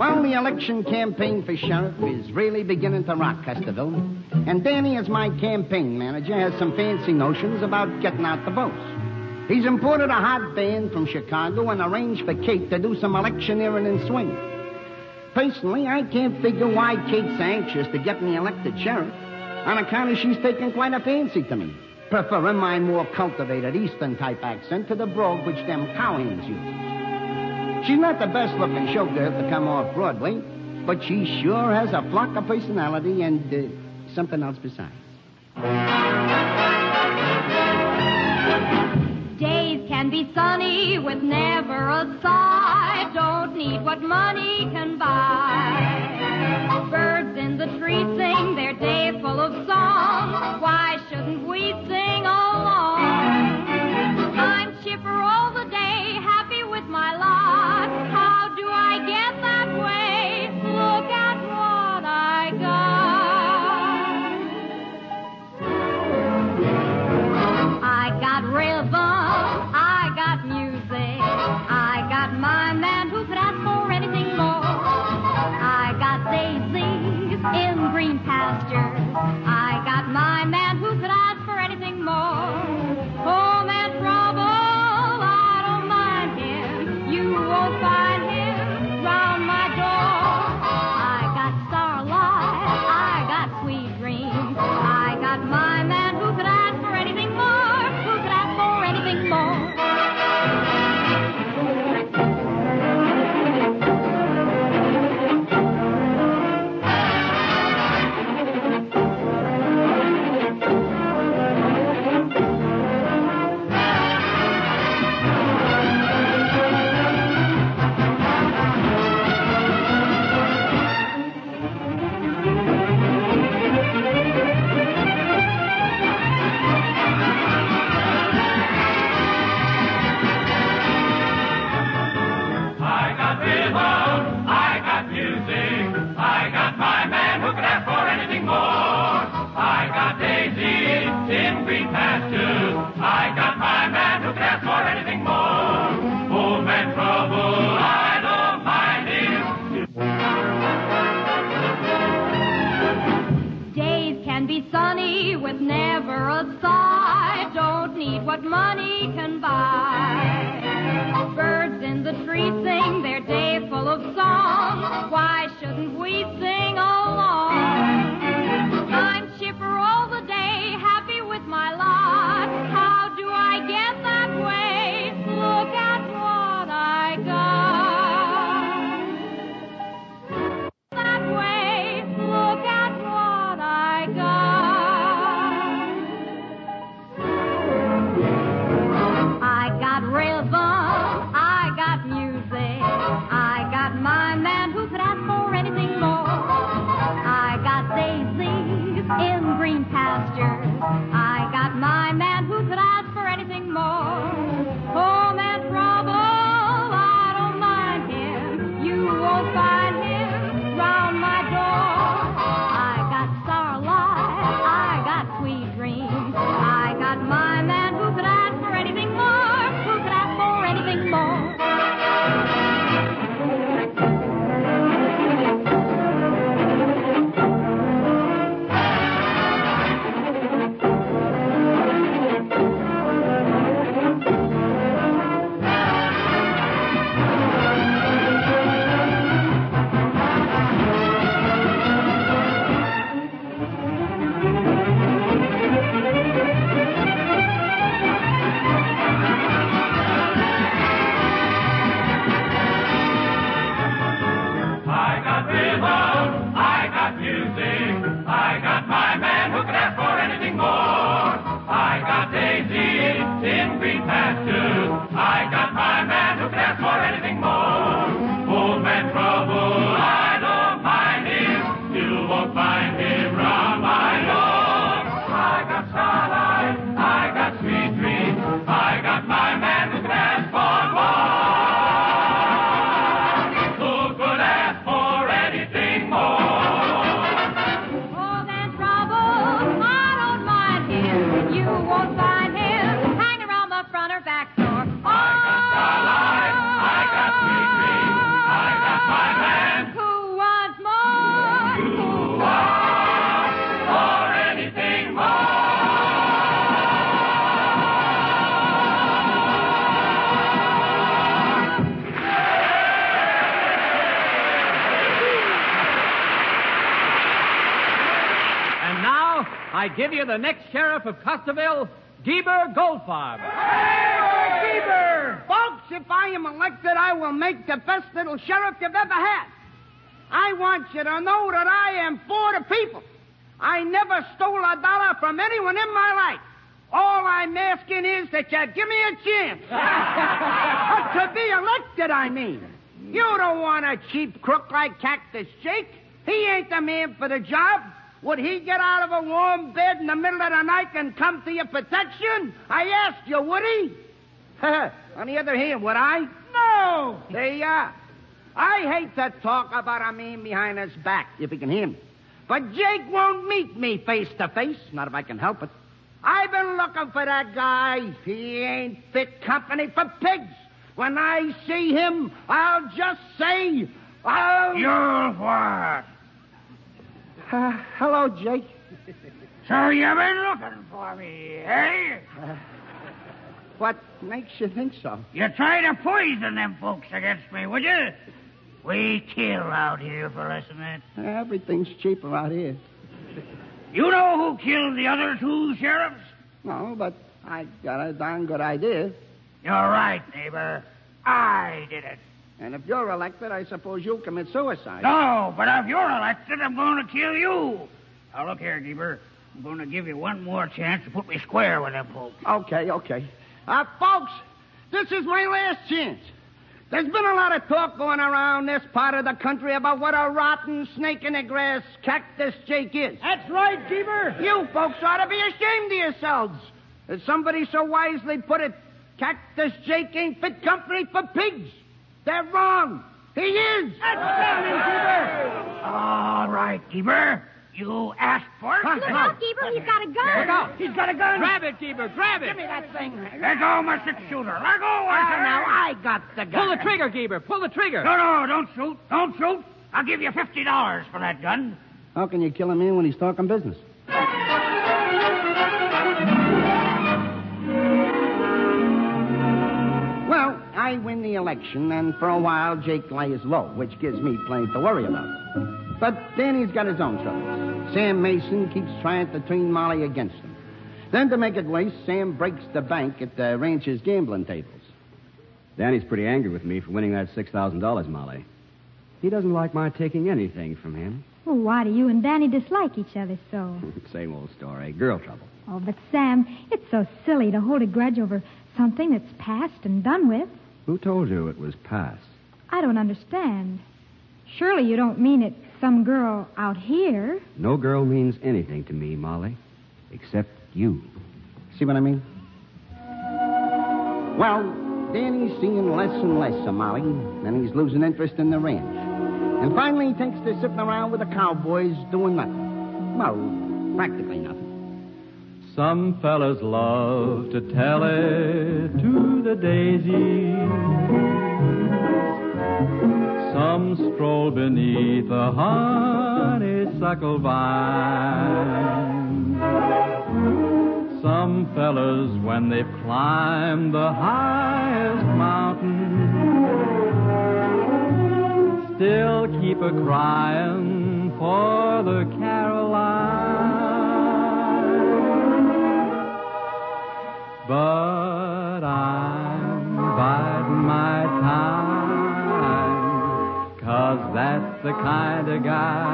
Well, the election campaign for sheriff is really beginning to rock Custerville. And Danny, as my campaign manager, has some fancy notions about getting out the votes. He's imported a hot band from Chicago and arranged for Kate to do some electioneering and swing. Personally, I can't figure why Kate's anxious to get me elected sheriff, on account of she's taken quite a fancy to me, preferring my more cultivated Eastern-type accent to the brogue which them cowhands use. She's not the best-looking showgirl to come off Broadway, but she sure has a flock of personality and something else besides. Days can be sunny with never a sigh. Don't need what money can buy. Birds in the tree sing their day full of song. Why shouldn't we sing along? I'm chipper all the day, happy with my lot. How do I get that way? Look at what I got. I got rhythm, I got music, I got my man who could ask for anything more. I got daisies in green pastures, I got my man who could ask for anything more. Home and trouble, I don't mind him, you won't find him round my door. I got starlight, I got sweet dreams, I got my man who could ask for anything more, who could ask for anything more. I got music, I got my man who could ask for I give you the next sheriff of Costaville, Gieber Goldfarb. Gieber! Folks, if I am elected, I will make the best little sheriff you've ever had. I want you to know that I am for the people. I never stole a dollar from anyone in my life. All I'm asking is that you give me a chance. To be elected, I mean. You don't want a cheap crook like Cactus Jake. He ain't the man for the job. Would he get out of a warm bed in the middle of the night and come to your protection? I asked you, would he? On the other hand, would I? No! There you are. I hate to talk about a man behind his back, if he can hear me. But Jake won't meet me face to face, not if I can help it. I've been looking for that guy. He ain't fit company for pigs. When I see him, I'll just say, You'll what? Hello, Jake. So you've been looking for me, eh? What makes you think so? You try to poison them folks against me, would you? We kill out here for less than that. Everything's cheaper out here. You know who killed the other two sheriffs? No, but I got a darn good idea. You're right, neighbor. I did it. And if you're elected, I suppose you'll commit suicide. No, but if you're elected, I'm going to kill you. Now, look here, Gieber. I'm going to give you one more chance to put me square with them folks. Okay. Folks, this is my last chance. There's been a lot of talk going around this part of the country about what a rotten snake in the grass Cactus Jake is. That's right, Gieber. You folks ought to be ashamed of yourselves. As somebody so wisely put it, Cactus Jake ain't fit company for pigs. They're wrong. He is. Outstanding, Gieber. All right, Gieber. You asked for it. Look out, Gieber. He's got a gun. Look out. He's got a gun. Grab it, Gieber. Grab it. Give me that thing. Let go, my six-shooter. Let go. Now I got the gun. Pull the trigger, Gieber. Pull the trigger. No, don't shoot. Don't shoot. I'll give you $50 for that gun. How can you kill a man when he's talking business? Well, I win the election, and for a while, Jake lies low, which gives me plenty to worry about. But then he's got his own troubles. Sam Mason keeps trying to turn Molly against him. Then, to make it worse, Sam breaks the bank at the rancher's gambling tables. Danny's pretty angry with me for winning that $6,000, Molly. He doesn't like my taking anything from him. Well, why do you and Danny dislike each other so? Same old story. Girl trouble. Oh, but Sam, it's so silly to hold a grudge over something that's past and done with. Who told you it was past? I don't understand. Surely you don't mean it. Some girl out here. No girl means anything to me, Molly, except you. See what I mean? Well, Danny's seeing less and less of Molly, and he's losing interest in the ranch. And finally he thinks they're sitting around with the cowboys doing nothing. Well, practically nothing. Some fellas love to tell it to the daisies. Some stroll beneath a honeysuckle vine. Some fellas, when they've climbed the highest mountain, still keep a-crying for the Caroline. But I'm biding my time, 'cause that's the kind of guy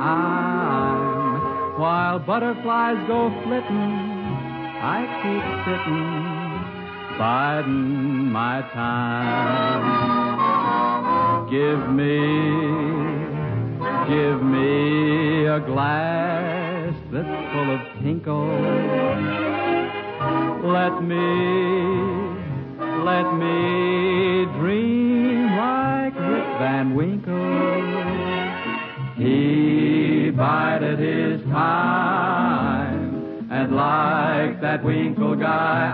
I'm. While butterflies go flitting, I keep sitting, biding my time. Give me a glass that's full of tinkle. Let me dream like Rip Van Winkle. He bided his time, and like that Winkle guy,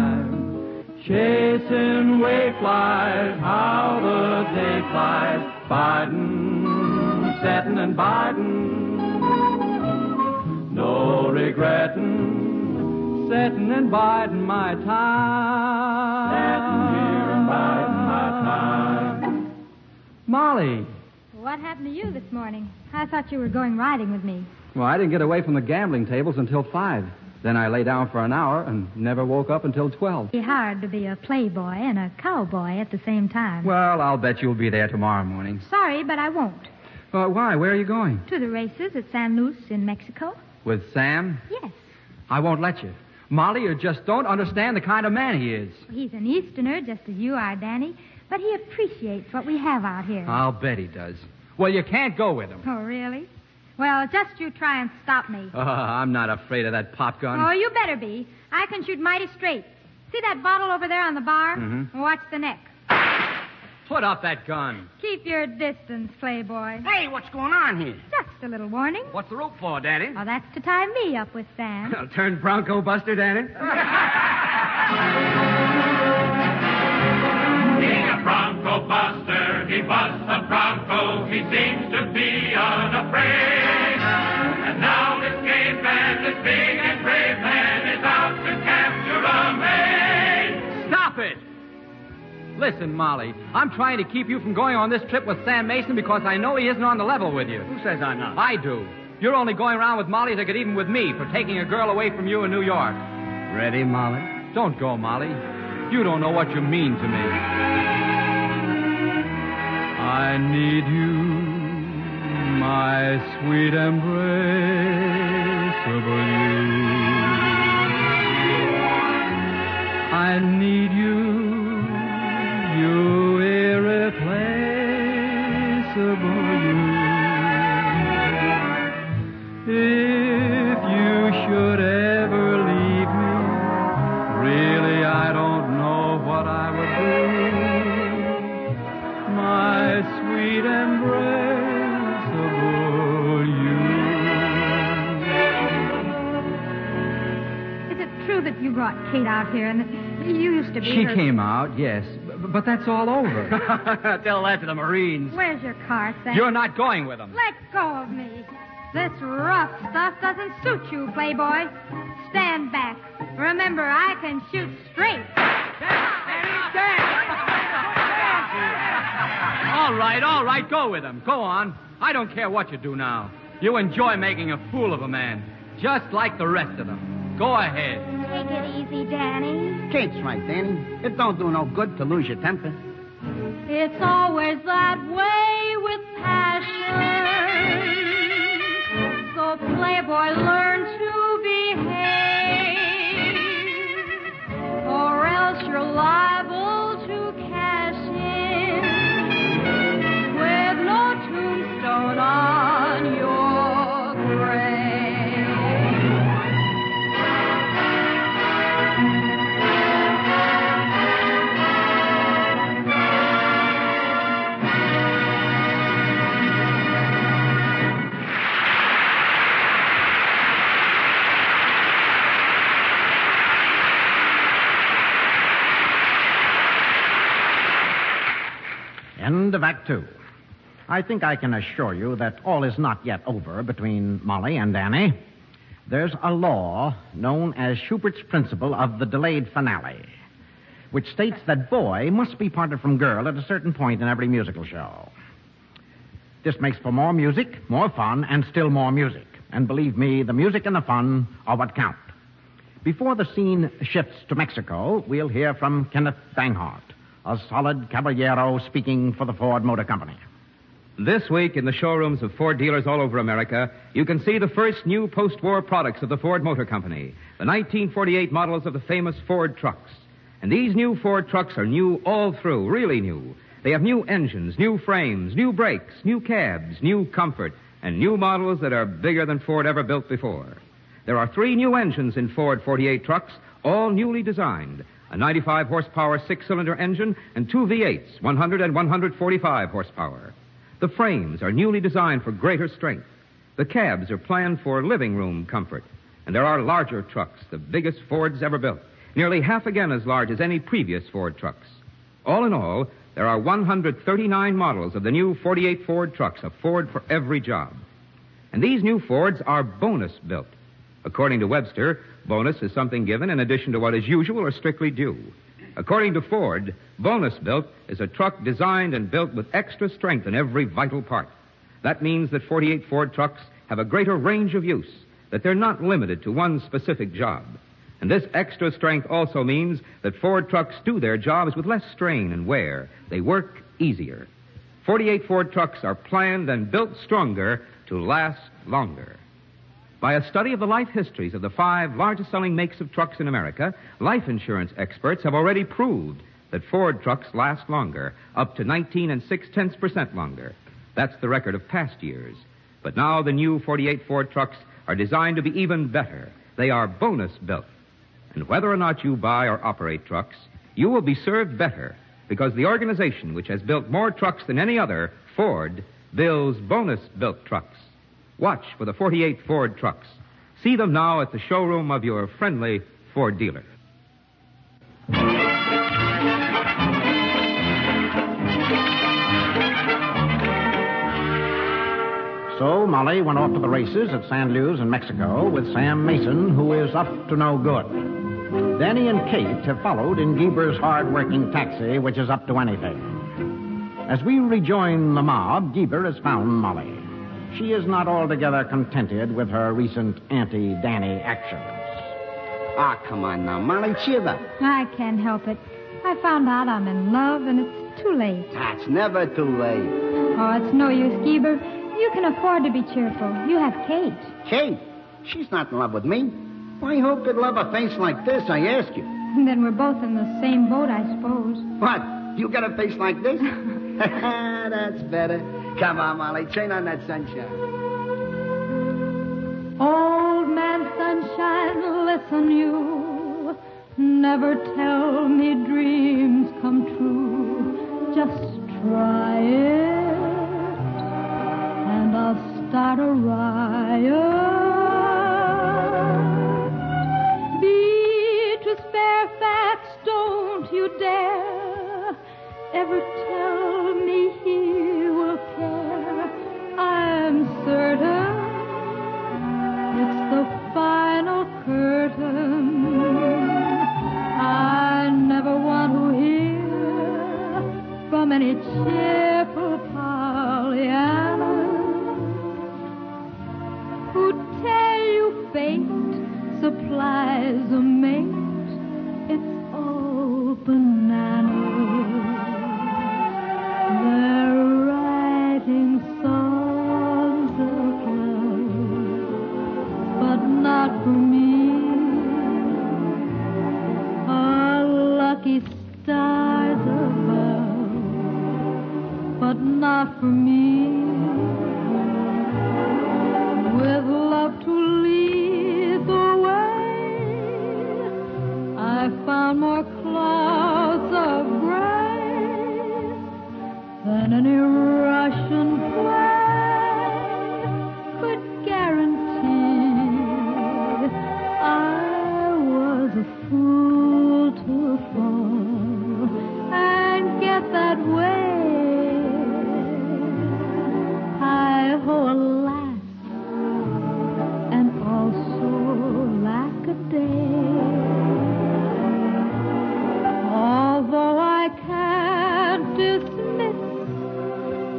I'm chasing wayflies. How the day flies, bidin', settin' and bidin', no regrettin'. Settin' and bidin' my time. Settin' here and bidin' my time. Molly. What happened to you this morning? I thought you were going riding with me. Well, I didn't get away from the gambling tables until 5. Then I lay down for an hour and never woke up until 12. It'd be hard to be a playboy and a cowboy at the same time. Well, I'll bet you'll be there tomorrow morning. Sorry, but I won't. Why? Where are you going? To the races at San Luis in Mexico. With Sam? Yes. I won't let you. Molly, you just don't understand the kind of man he is. He's an Easterner, just as you are, Danny. But he appreciates what we have out here. I'll bet he does. Well, you can't go with him. Oh, really? Well, just you try and stop me. I'm not afraid of that pop gun. Oh, you better be. I can shoot mighty straight. See that bottle over there on the bar? Mm-hmm. Watch the neck. Put up that gun. Keep your distance, playboy. Hey, what's going on here? Just a little warning. What's the rope for, Daddy? Oh, that's to tie me up with Sam. I'll turn Bronco Buster, Daddy. He's a Bronco Buster. He busts the Bronco. He seems to be unafraid. And now this gay man, this big and brave man, is out to capture a maid. Stop it! Listen, Molly, I'm trying to keep you from going on this trip with Sam Mason because I know he isn't on the level with you. Who says I'm not? I do. You're only going around with Molly to get even with me for taking a girl away from you in New York. Ready, Molly? Don't go, Molly. You don't know what you mean to me. I need you, my sweet embraceable you. I need you. You irreplaceable you. If you should ever leave me, really I don't know what I would do. My sweet embraceable you. Is it true that you brought Kate out here and that you used to be her... She came out, yes. But that's all over. Tell that to the Marines. Where's your car, Sam? You're not going with them. Let go of me. This rough stuff doesn't suit you, playboy. Stand back. Remember, I can shoot straight. Stand. All right. Go with them. Go on. I don't care what you do now. You enjoy making a fool of a man, just like the rest of them. Go ahead. Take it easy, Danny. Kate's right, Danny. It don't do no good to lose your temper. It's always that way with passion. So playboy, learn to behave, or else you're liable to cash in with no tombstone on your grave. End of Act Two. I think I can assure you that all is not yet over between Molly and Danny. There's a law known as Schubert's Principle of the Delayed Finale, which states that boy must be parted from girl at a certain point in every musical show. This makes for more music, more fun, and still more music. And believe me, the music and the fun are what count. Before the scene shifts to Mexico, we'll hear from Kenneth Banghart, a solid caballero speaking for the Ford Motor Company. This week in the showrooms of Ford dealers all over America, you can see the first new post-war products of the Ford Motor Company, the 1948 models of the famous Ford trucks. And these new Ford trucks are new all through, really new. They have new engines, new frames, new brakes, new cabs, new comfort, and new models that are bigger than Ford ever built before. There are 3 new engines in Ford 48 trucks, all newly designed. A 95-horsepower 6-cylinder engine and 2 V8s, 100 and 145 horsepower. The frames are newly designed for greater strength. The cabs are planned for living room comfort. And there are larger trucks, the biggest Ford's ever built, nearly half again as large as any previous Ford trucks. All in all, there are 139 models of the new 48 Ford trucks, a Ford for every job. And these new Fords are bonus built. According to Webster, bonus is something given in addition to what is usual or strictly due. According to Ford, bonus built is a truck designed and built with extra strength in every vital part. That means that 48 Ford trucks have a greater range of use, that they're not limited to one specific job. And this extra strength also means that Ford trucks do their jobs with less strain and wear. They work easier. 48 Ford trucks are planned and built stronger to last longer. By a study of the life histories of the 5 largest-selling makes of trucks in America, life insurance experts have already proved that Ford trucks last longer, up to 19.6% longer. That's the record of past years. But now the new 48 Ford trucks are designed to be even better. They are bonus-built. And whether or not you buy or operate trucks, you will be served better because the organization which has built more trucks than any other, Ford, builds bonus-built trucks. Watch for the 48 Ford trucks. See them now at the showroom of your friendly Ford dealer. So Molly went off to the races at San Luis in Mexico with Sam Mason, who is up to no good. Danny and Kate have followed in Gieber's hard-working taxi, which is up to anything. As we rejoin the mob, Gieber has found Molly. She is not altogether contented with her recent anti-Danny actions. Ah, come on now, Molly, cheer up. I can't help it. I found out I'm in love, and it's too late. Ah, it's never too late. Oh, it's no use, Gieber. You can afford to be cheerful. You have Kate. Kate? She's not in love with me. Why, who could love a face like this, I ask you? Then we're both in the same boat, I suppose. What? You got a face like this? That's better. Come on, Molly. Turn on that sunshine. Old man sunshine, listen you. Never tell me dreams come true. Just try it. And I'll start a riot. Beatrice Fairfax, don't you dare ever tell me he will care. I'm certain it's the final curtain. I never want to hear from any cheerful Pollyanna who tell you fate supplies a mate. It's all bananas. They're writing songs again, but not for me. Our lucky stars above, but not for me. With love to lead the way, I found more clouds of gray than any Russian play could guarantee. I was a fool to fall and get that way. I hold. Although I can't dismiss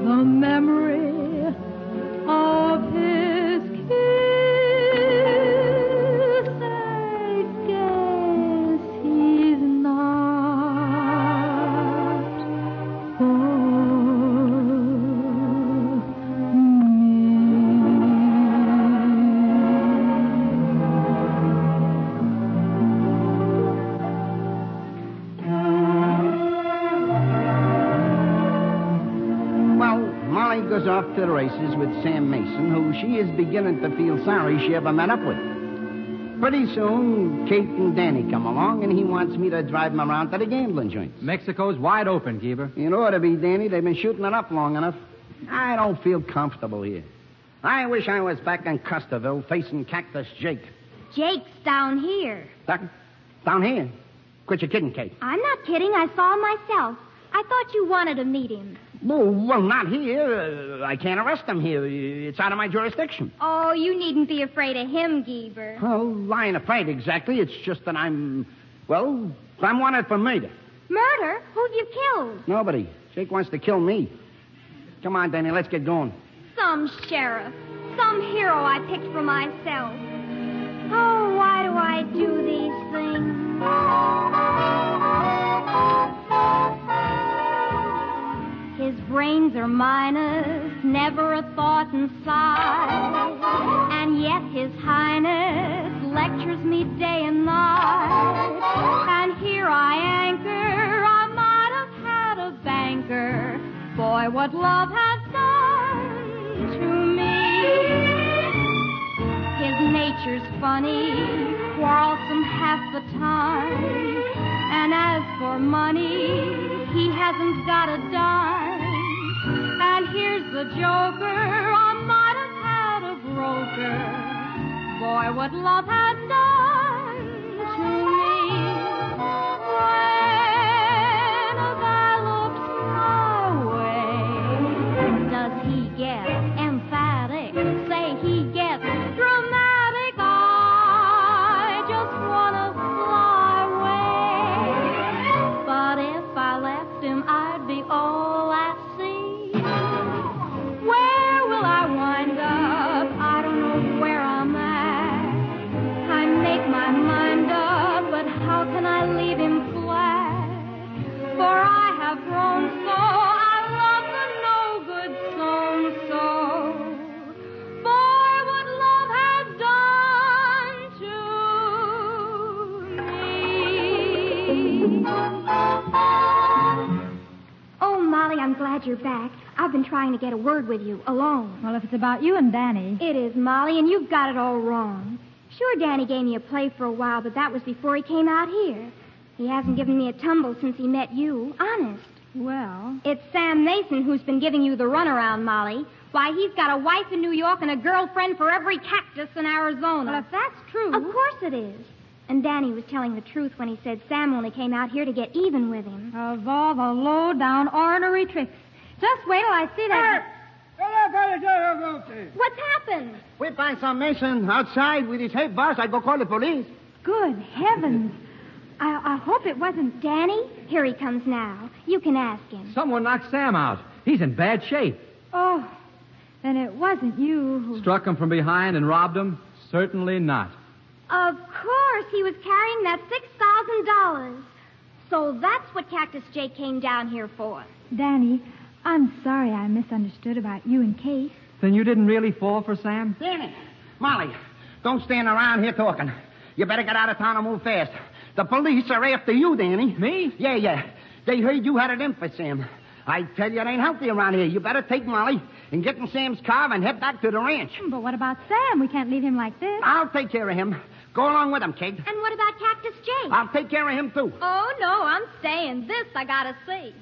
the memory of his kiss, I guess he's not for me. Off to the races with Sam Mason, who she is beginning to feel sorry she ever met up with. Pretty soon, Kate and Danny come along, and he wants me to drive them around to the gambling joints. Mexico's wide open, Gieber. It ought to be, Danny. They've been shooting it up long enough. I don't feel comfortable here. I wish I was back in Custerville facing Cactus Jake. Jake's down here. Down here? Quit your kidding, Kate. I'm not kidding. I saw him myself. I thought you wanted to meet him. Oh, well, not here. I can't arrest him here. It's out of my jurisdiction. Oh, you needn't be afraid of him, Gieber. Oh, I ain't afraid exactly. It's just that I'm wanted for murder. Murder? Who've you killed? Nobody. Jake wants to kill me. Come on, Danny, let's get going. Some sheriff. some hero I picked for myself. Oh, why do I do these things? His brains are minus, never a thought inside. And yet his highness lectures me day and night. And here I anchor, I might have had a banker. Boy, what love has done to me. Nature's funny, quarrelsome half the time. And as for money, he hasn't got a dime. And here's the joker, I might have had a broker. Boy, what love has done to me. When a guy looks my way, does he get emphatic? Say he gets dramatic. I'm glad you're back. I've been trying to get a word with you, alone. Well, if it's about you and Danny... It is, Molly, and you've got it all wrong. Sure, Danny gave me a play for a while, but that was before he came out here. He hasn't given me a tumble since he met you. Honest. Well... It's Sam Mason who's been giving you the runaround, Molly. Why, he's got a wife in New York and a girlfriend for every cactus in Arizona. Well, if that's true... Of course it is. And Danny was telling the truth when he said Sam only came out here to get even with him. Of all the low-down, ornery tricks. Just wait till I see that... What's happened? We find some Mason outside with his head boss. I'd go call the police. Good heavens. I hope it wasn't Danny. Here he comes now. You can ask him. Someone knocked Sam out. He's in bad shape. Oh, then it wasn't you who... Struck him from behind and robbed him? Certainly not. Of course, he was carrying that $6,000. So that's what Cactus Jake came down here for. Danny, I'm sorry I misunderstood about you and Kate. Then you didn't really fall for Sam? Danny, Molly, don't stand around here talking. You better get out of town and move fast. The police are after you, Danny. Me? Yeah. They heard you had it in for Sam. I tell you, it ain't healthy around here. You better take Molly and get in Sam's car and head back to the ranch. But what about Sam? We can't leave him like this. I'll take care of him. Go along with him, Kate. And what about Cactus Jake? I'll take care of him, too. Oh, no, I'm staying. This I gotta see.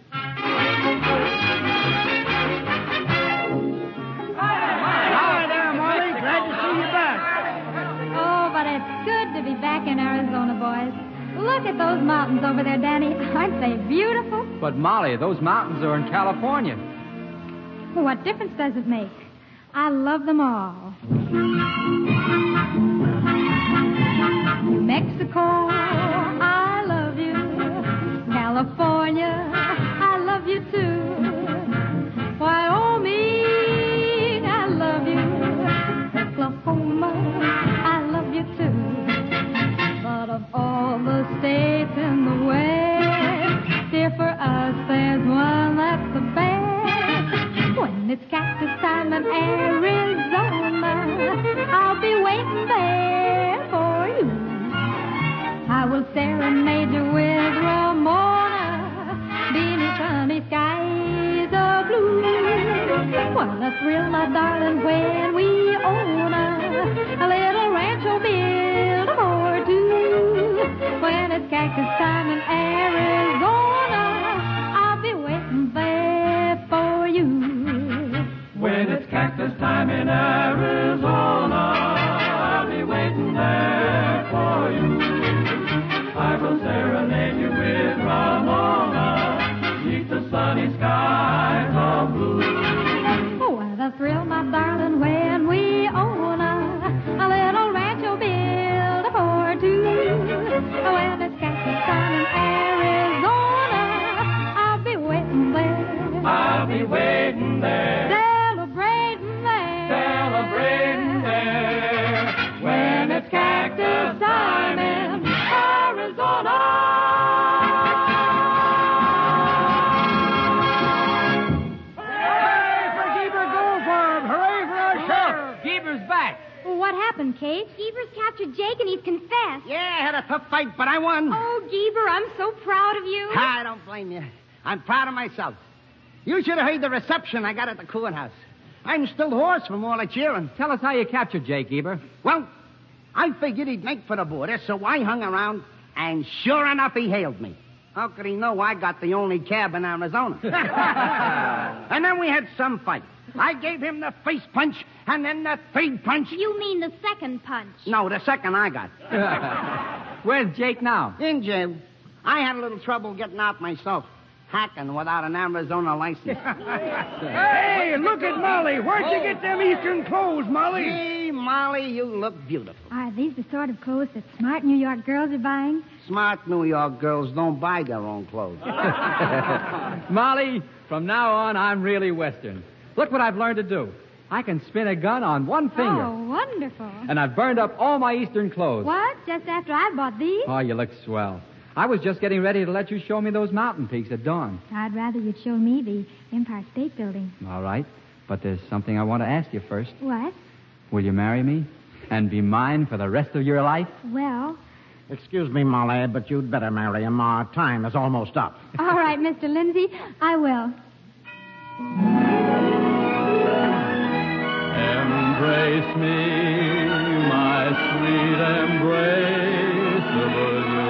Hi there, Molly. Glad to see you back. Oh, but it's good to be back in Arizona, boys. Look at those mountains over there, Danny. Aren't they beautiful? But, Molly, those mountains are in California. Well, what difference does it make? I love them all. New Mexico, I love you. California, I love you too. Wyoming, I love you. Oklahoma, I love you too. But of all the states in the West, dear, for us there's one that's the best. When it's cactus time in Arizona, I'll be waiting there for you. I will serenade you with Ramona beneath sunny skies of blue. What a thrill, my darling, when we own a little rancho built for two. When it's cactus time in Arizona, I'll be waiting there for you. When it's cactus time in Arizona, I'll be waiting there for you. I will serenade you with Ramona, neath the sunny skies of blue. Oh, what a thrill, my darling, when we own a little rancho built for two. When it's cactus time in Arizona, I'll be waiting there. I'll be waiting there. Celebrating there. what happened, Kate? Gieber's captured Jake and he's confessed. Yeah, I had a tough fight, but I won. Oh, Gieber, I'm so proud of you. I don't blame you. I'm proud of myself. You should have heard the reception I got at the cooling house. I'm still hoarse from all the cheering. Tell us how you captured Jake, Gieber. Well, I figured he'd make for the border, so I hung around, and sure enough, he hailed me. How could he know I got the only cab in Arizona? And then we had some fight. I gave him the face punch, and then the third punch. You mean the second punch? No, the second I got. Where's Jake now? In jail. I had a little trouble getting out myself. Hacking without an Arizona license. Hey, look at Molly. Where'd you get them Eastern clothes, Molly? Hey, Molly, you look beautiful. Are these the sort of clothes that smart New York girls are buying? Smart New York girls don't buy their own clothes. Molly, from now on, I'm really Western. Look what I've learned to do. I can spin a gun on one finger. Oh, wonderful. And I've burned up all my Eastern clothes. What? Just after I bought these? Oh, you look swell. I was just getting ready to let you show me those mountain peaks at dawn. I'd rather you'd show me the Empire State Building. All right, but there's something I want to ask you first. What? Will you marry me and be mine for the rest of your life? Well... Excuse me, Molly, but you'd better marry him. Our time is almost up. All right, Mr. Lindsay, I will. Embrace me, my sweet embraceable you.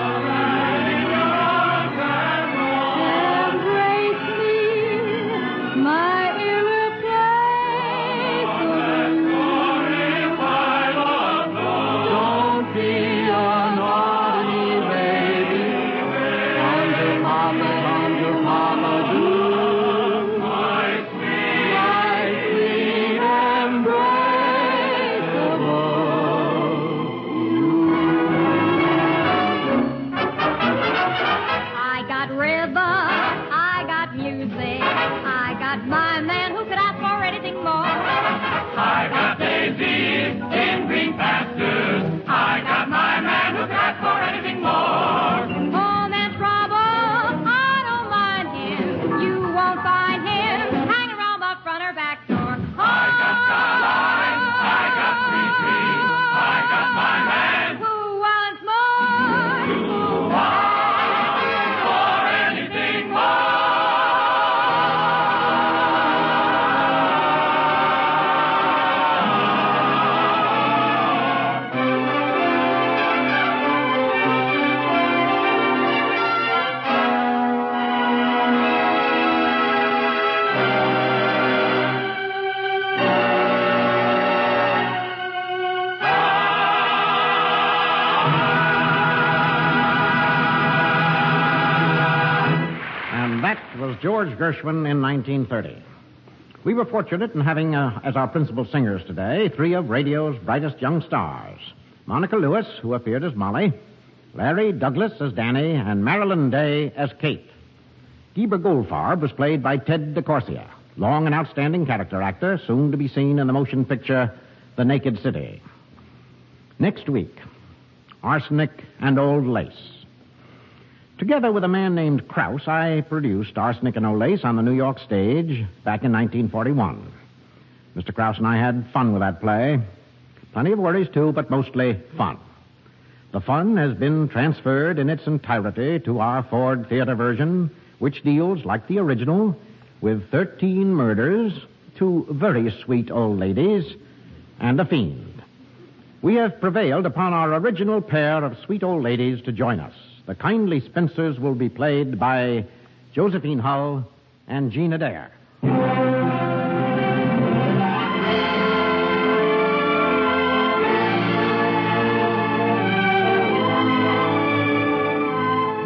George Gershwin in 1930. We were fortunate in having as our principal singers today three of radio's brightest young stars: Monica Lewis, who appeared as Molly, Larry Douglas as Danny, and Marilyn Day as Kate. Gieber Goldfarb was played by Ted DeCorsia, long an outstanding character actor, soon to be seen in the motion picture The Naked City. Next week, Arsenic and Old Lace. Together with a man named Krause, I produced Arsenic and Old Lace on the New York stage back in 1941. Mr. Krause and I had fun with that play. Plenty of worries, too, but mostly fun. The fun has been transferred in its entirety to our Ford Theater version, which deals, like the original, with 13 murders, 2 very sweet old ladies, and a fiend. We have prevailed upon our original pair of sweet old ladies to join us. The kindly Spencers will be played by Josephine Hull and Jean Adair.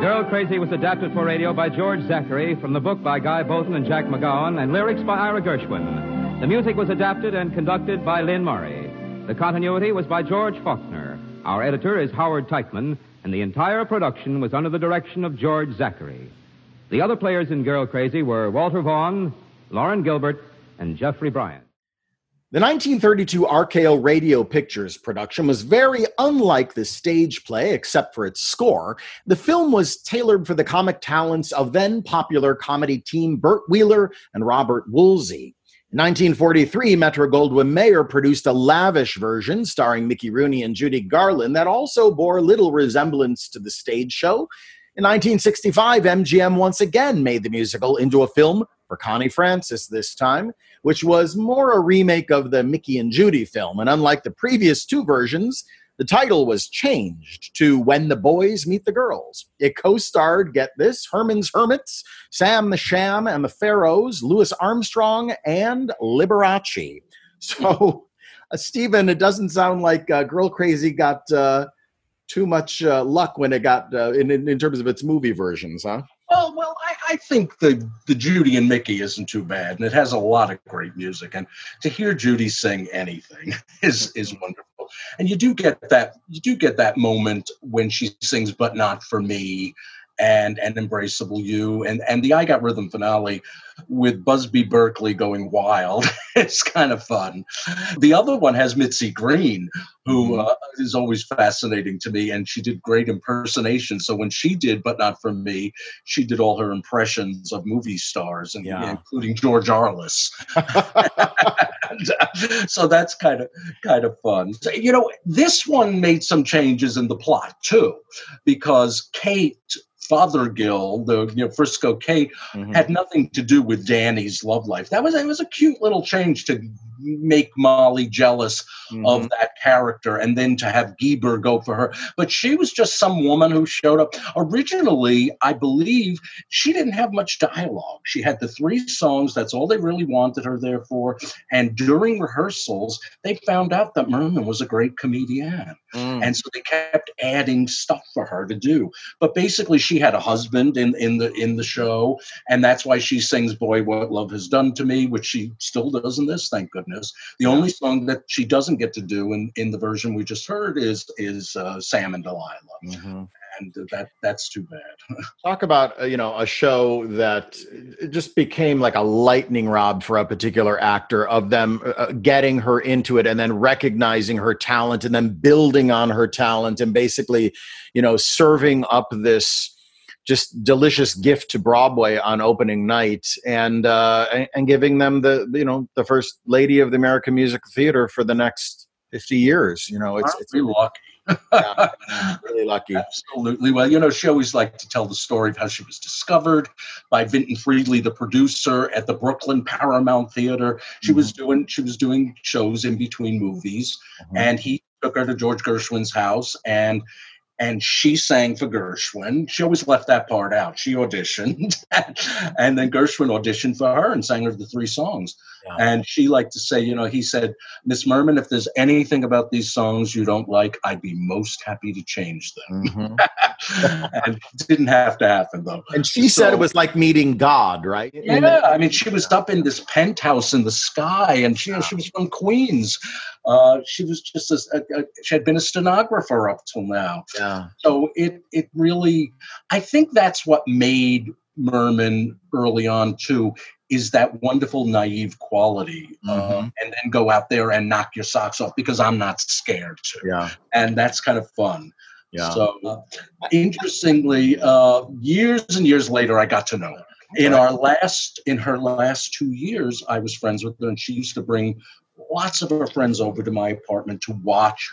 Girl Crazy was adapted for radio by George Zachary from the book by Guy Bolton and Jack McGowan and lyrics by Ira Gershwin. The music was adapted and conducted by Lynn Murray. The continuity was by George Faulkner. Our editor is Howard Teichman. And the entire production was under the direction of George Zachary. The other players in Girl Crazy were Walter Vaughn, Lauren Gilbert, and Jeffrey Bryant. The 1932 RKO Radio Pictures production was very unlike the stage play, except for its score. The film was tailored for the comic talents of then-popular comedy team Bert Wheeler and Robert Woolsey. In 1943, Metro-Goldwyn-Mayer produced a lavish version starring Mickey Rooney and Judy Garland that also bore little resemblance to the stage show. In 1965, MGM once again made the musical into a film for Connie Francis this time, which was more a remake of the Mickey and Judy film. And unlike the previous two versions, the title was changed to When the Boys Meet the Girls. It co-starred, get this, Herman's Hermits, Sam the Sham and the Pharaohs, Louis Armstrong, and Liberace. So, Stephen, it doesn't sound like Girl Crazy got too much luck when it got in terms of its movie versions, huh? Oh, well, I think the Judy and Mickey isn't too bad, and it has a lot of great music. And to hear Judy sing anything is wonderful. And you do get that moment when she sings "But Not for Me" and "Embraceable You" and the I Got Rhythm finale with Busby Berkeley going wild. It's kind of fun. The other one has Mitzi Green, who is always fascinating to me, and she did great impersonations. So when she did But Not From Me, she did all her impressions of movie stars, and including George Arliss. So that's kind of fun. So, you know, this one made some changes in the plot too, because Kate Fothergill, Frisco Kate, had nothing to do with Danny's love life. It was a cute little change to make Molly jealous of that character, and then to have Gieber go for her. But she was just some woman who showed up. Originally, I believe she didn't have much dialogue. She had the three songs. That's all they really wanted her there for. And during rehearsals, they found out that Merman was a great comedian. And so they kept adding stuff for her to do. But basically, she had a husband in the show, and that's why she sings "Boy, What Love Has Done to Me," which she still does in this, thank goodness. The only song that she doesn't get to do in the version we just heard is "Sam and Delilah," and that's too bad. Talk about a show that just became like a lightning rod for a particular actor, of them getting her into it and then recognizing her talent and then building on her talent and basically serving up this just delicious gift to Broadway on opening night, and giving them the first lady of the American musical theater for the next 50 years. It's really lucky. Yeah, really lucky. Absolutely. Well, she always liked to tell the story of how she was discovered by Vinton Friedley, the producer at the Brooklyn Paramount Theater. She was doing shows in between movies, and he took her to George Gershwin's house, and she sang for Gershwin. She always left that part out. She auditioned, and then Gershwin auditioned for her and sang her the three songs. Yeah. And she liked to say, he said, "Miss Merman, if there's anything about these songs you don't like, I'd be most happy to change them." And it didn't have to happen, though. And she said it was like meeting God, right? Yeah, I mean, she was up in this penthouse in the sky, and she was from Queens. She was just she had been a stenographer up till now. Yeah. So it really, I think that's what made Merman early on too, is that wonderful naive quality, and then go out there and knock your socks off because I'm not scared to. Yeah. And that's kind of fun. Yeah. So interestingly, years and years later, I got to know her. In her last 2 years, I was friends with her, and she used to bring lots of her friends over to my apartment to watch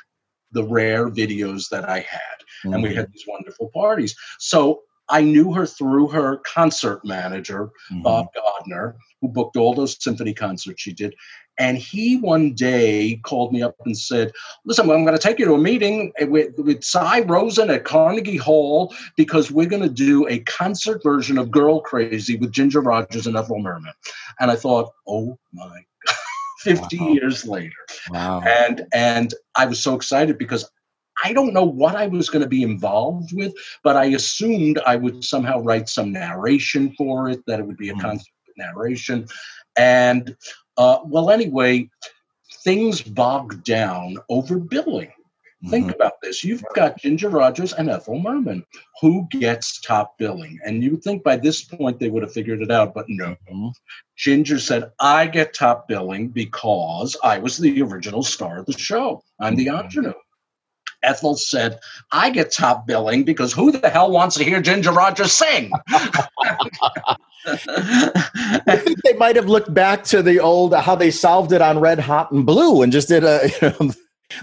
the rare videos that I had. And we had these wonderful parties. So I knew her through her concert manager, Bob Godner, who booked all those symphony concerts she did. And he one day called me up and said, "Listen, I'm going to take you to a meeting with Cy Rosen at Carnegie Hall, because we're going to do a concert version of Girl Crazy with Ginger Rogers and Ethel Merman." And I thought, oh my God, 50 years later. Wow. And I was so excited because I don't know what I was going to be involved with, but I assumed I would somehow write some narration for it, that it would be a concert narration. And, anyway, things bogged down over billing. Think about this. You've got Ginger Rogers and Ethel Merman. Who gets top billing? And you would think by this point they would have figured it out, but no. Ginger said, "I get top billing because I was the original star of the show. I'm the ingenue." Ethel said, I get top billing because who the hell wants to hear Ginger Rogers sing? I think they might have looked back to the old, how they solved it on Red Hot and Blue and just did a, you know.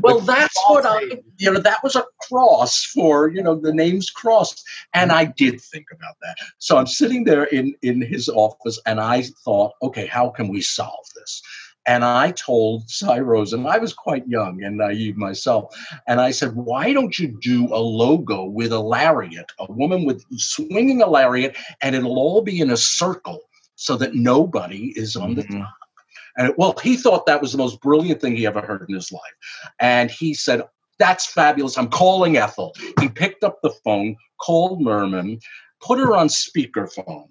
Well, that's what I, you know, that was a cross for, you know, the names crossed. And I did think about that. So I'm sitting there in his office and I thought, okay, how can we solve this? And I told Cy Rosen, I was quite young and naive myself. And I said, why don't you do a logo with a lariat, a woman with swinging a lariat, and it'll all be in a circle so that nobody is on the top. And well, he thought that was the most brilliant thing he ever heard in his life. And he said, that's fabulous. I'm calling Ethel. He picked up the phone, called Merman, put her on speakerphone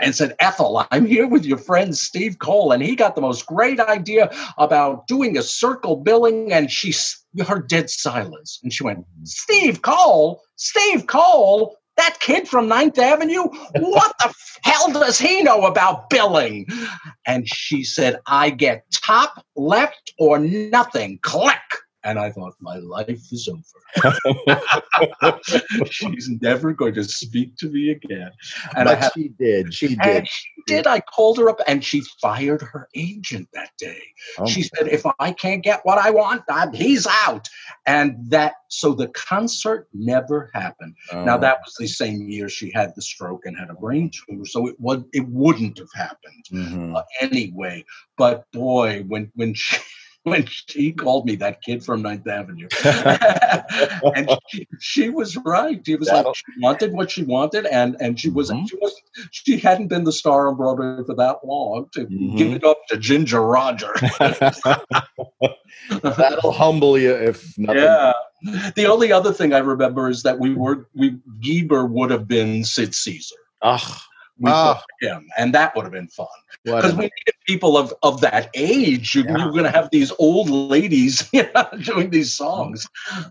and said, Ethel, I'm here with your friend Steve Cole. And he got the most great idea about doing a circle billing. And she heard dead silence. And she went, Steve Cole? Steve Cole? That kid from 9th Avenue? What the hell does he know about billing? And she said, I get top, left, or nothing. Click. And I thought, my life is over. She's never going to speak to me again. And but she did. She did. She did. I called her up and she fired her agent that day. Oh, she said, if I can't get what I want, he's out. And that, so the concert never happened. Oh. Now, that was the same year she had the stroke and had a brain tumor. So it wouldn't have happened anyway. But boy, when she called me that kid from 9th Avenue. And she was right. He was like, she wanted what she wanted. And she hadn't been the star on Broadway for that long to give it up to Ginger Rogers. That'll humble you if nothing. Yeah. The only other thing I remember is that Gieber would have been Sid Caesar. Ugh. Him, and that would have been fun because we needed people of that age. We were going to have these old ladies doing these songs.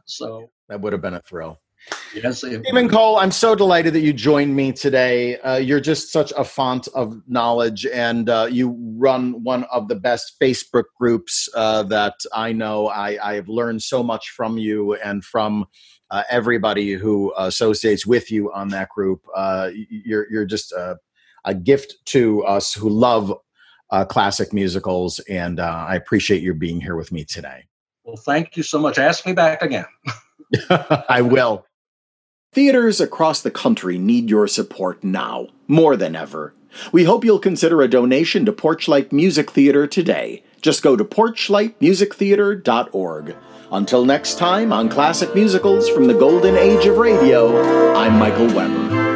So that would have been a thrill. Yes, Stephen Cole, I'm so delighted that you joined me today. You're just such a font of knowledge, and you run one of the best Facebook groups that I know. I have learned so much from you and from everybody who associates with you on that group. You're just a gift to us who love classic musicals, and I appreciate your being here with me today. Well, thank you so much. Ask me back again. I will. Theaters across the country need your support now, more than ever. We hope you'll consider a donation to Porchlight Music Theater today. Just go to porchlightmusictheater.org. Until next time, on Classic Musicals from the Golden Age of Radio, I'm Michael Weber.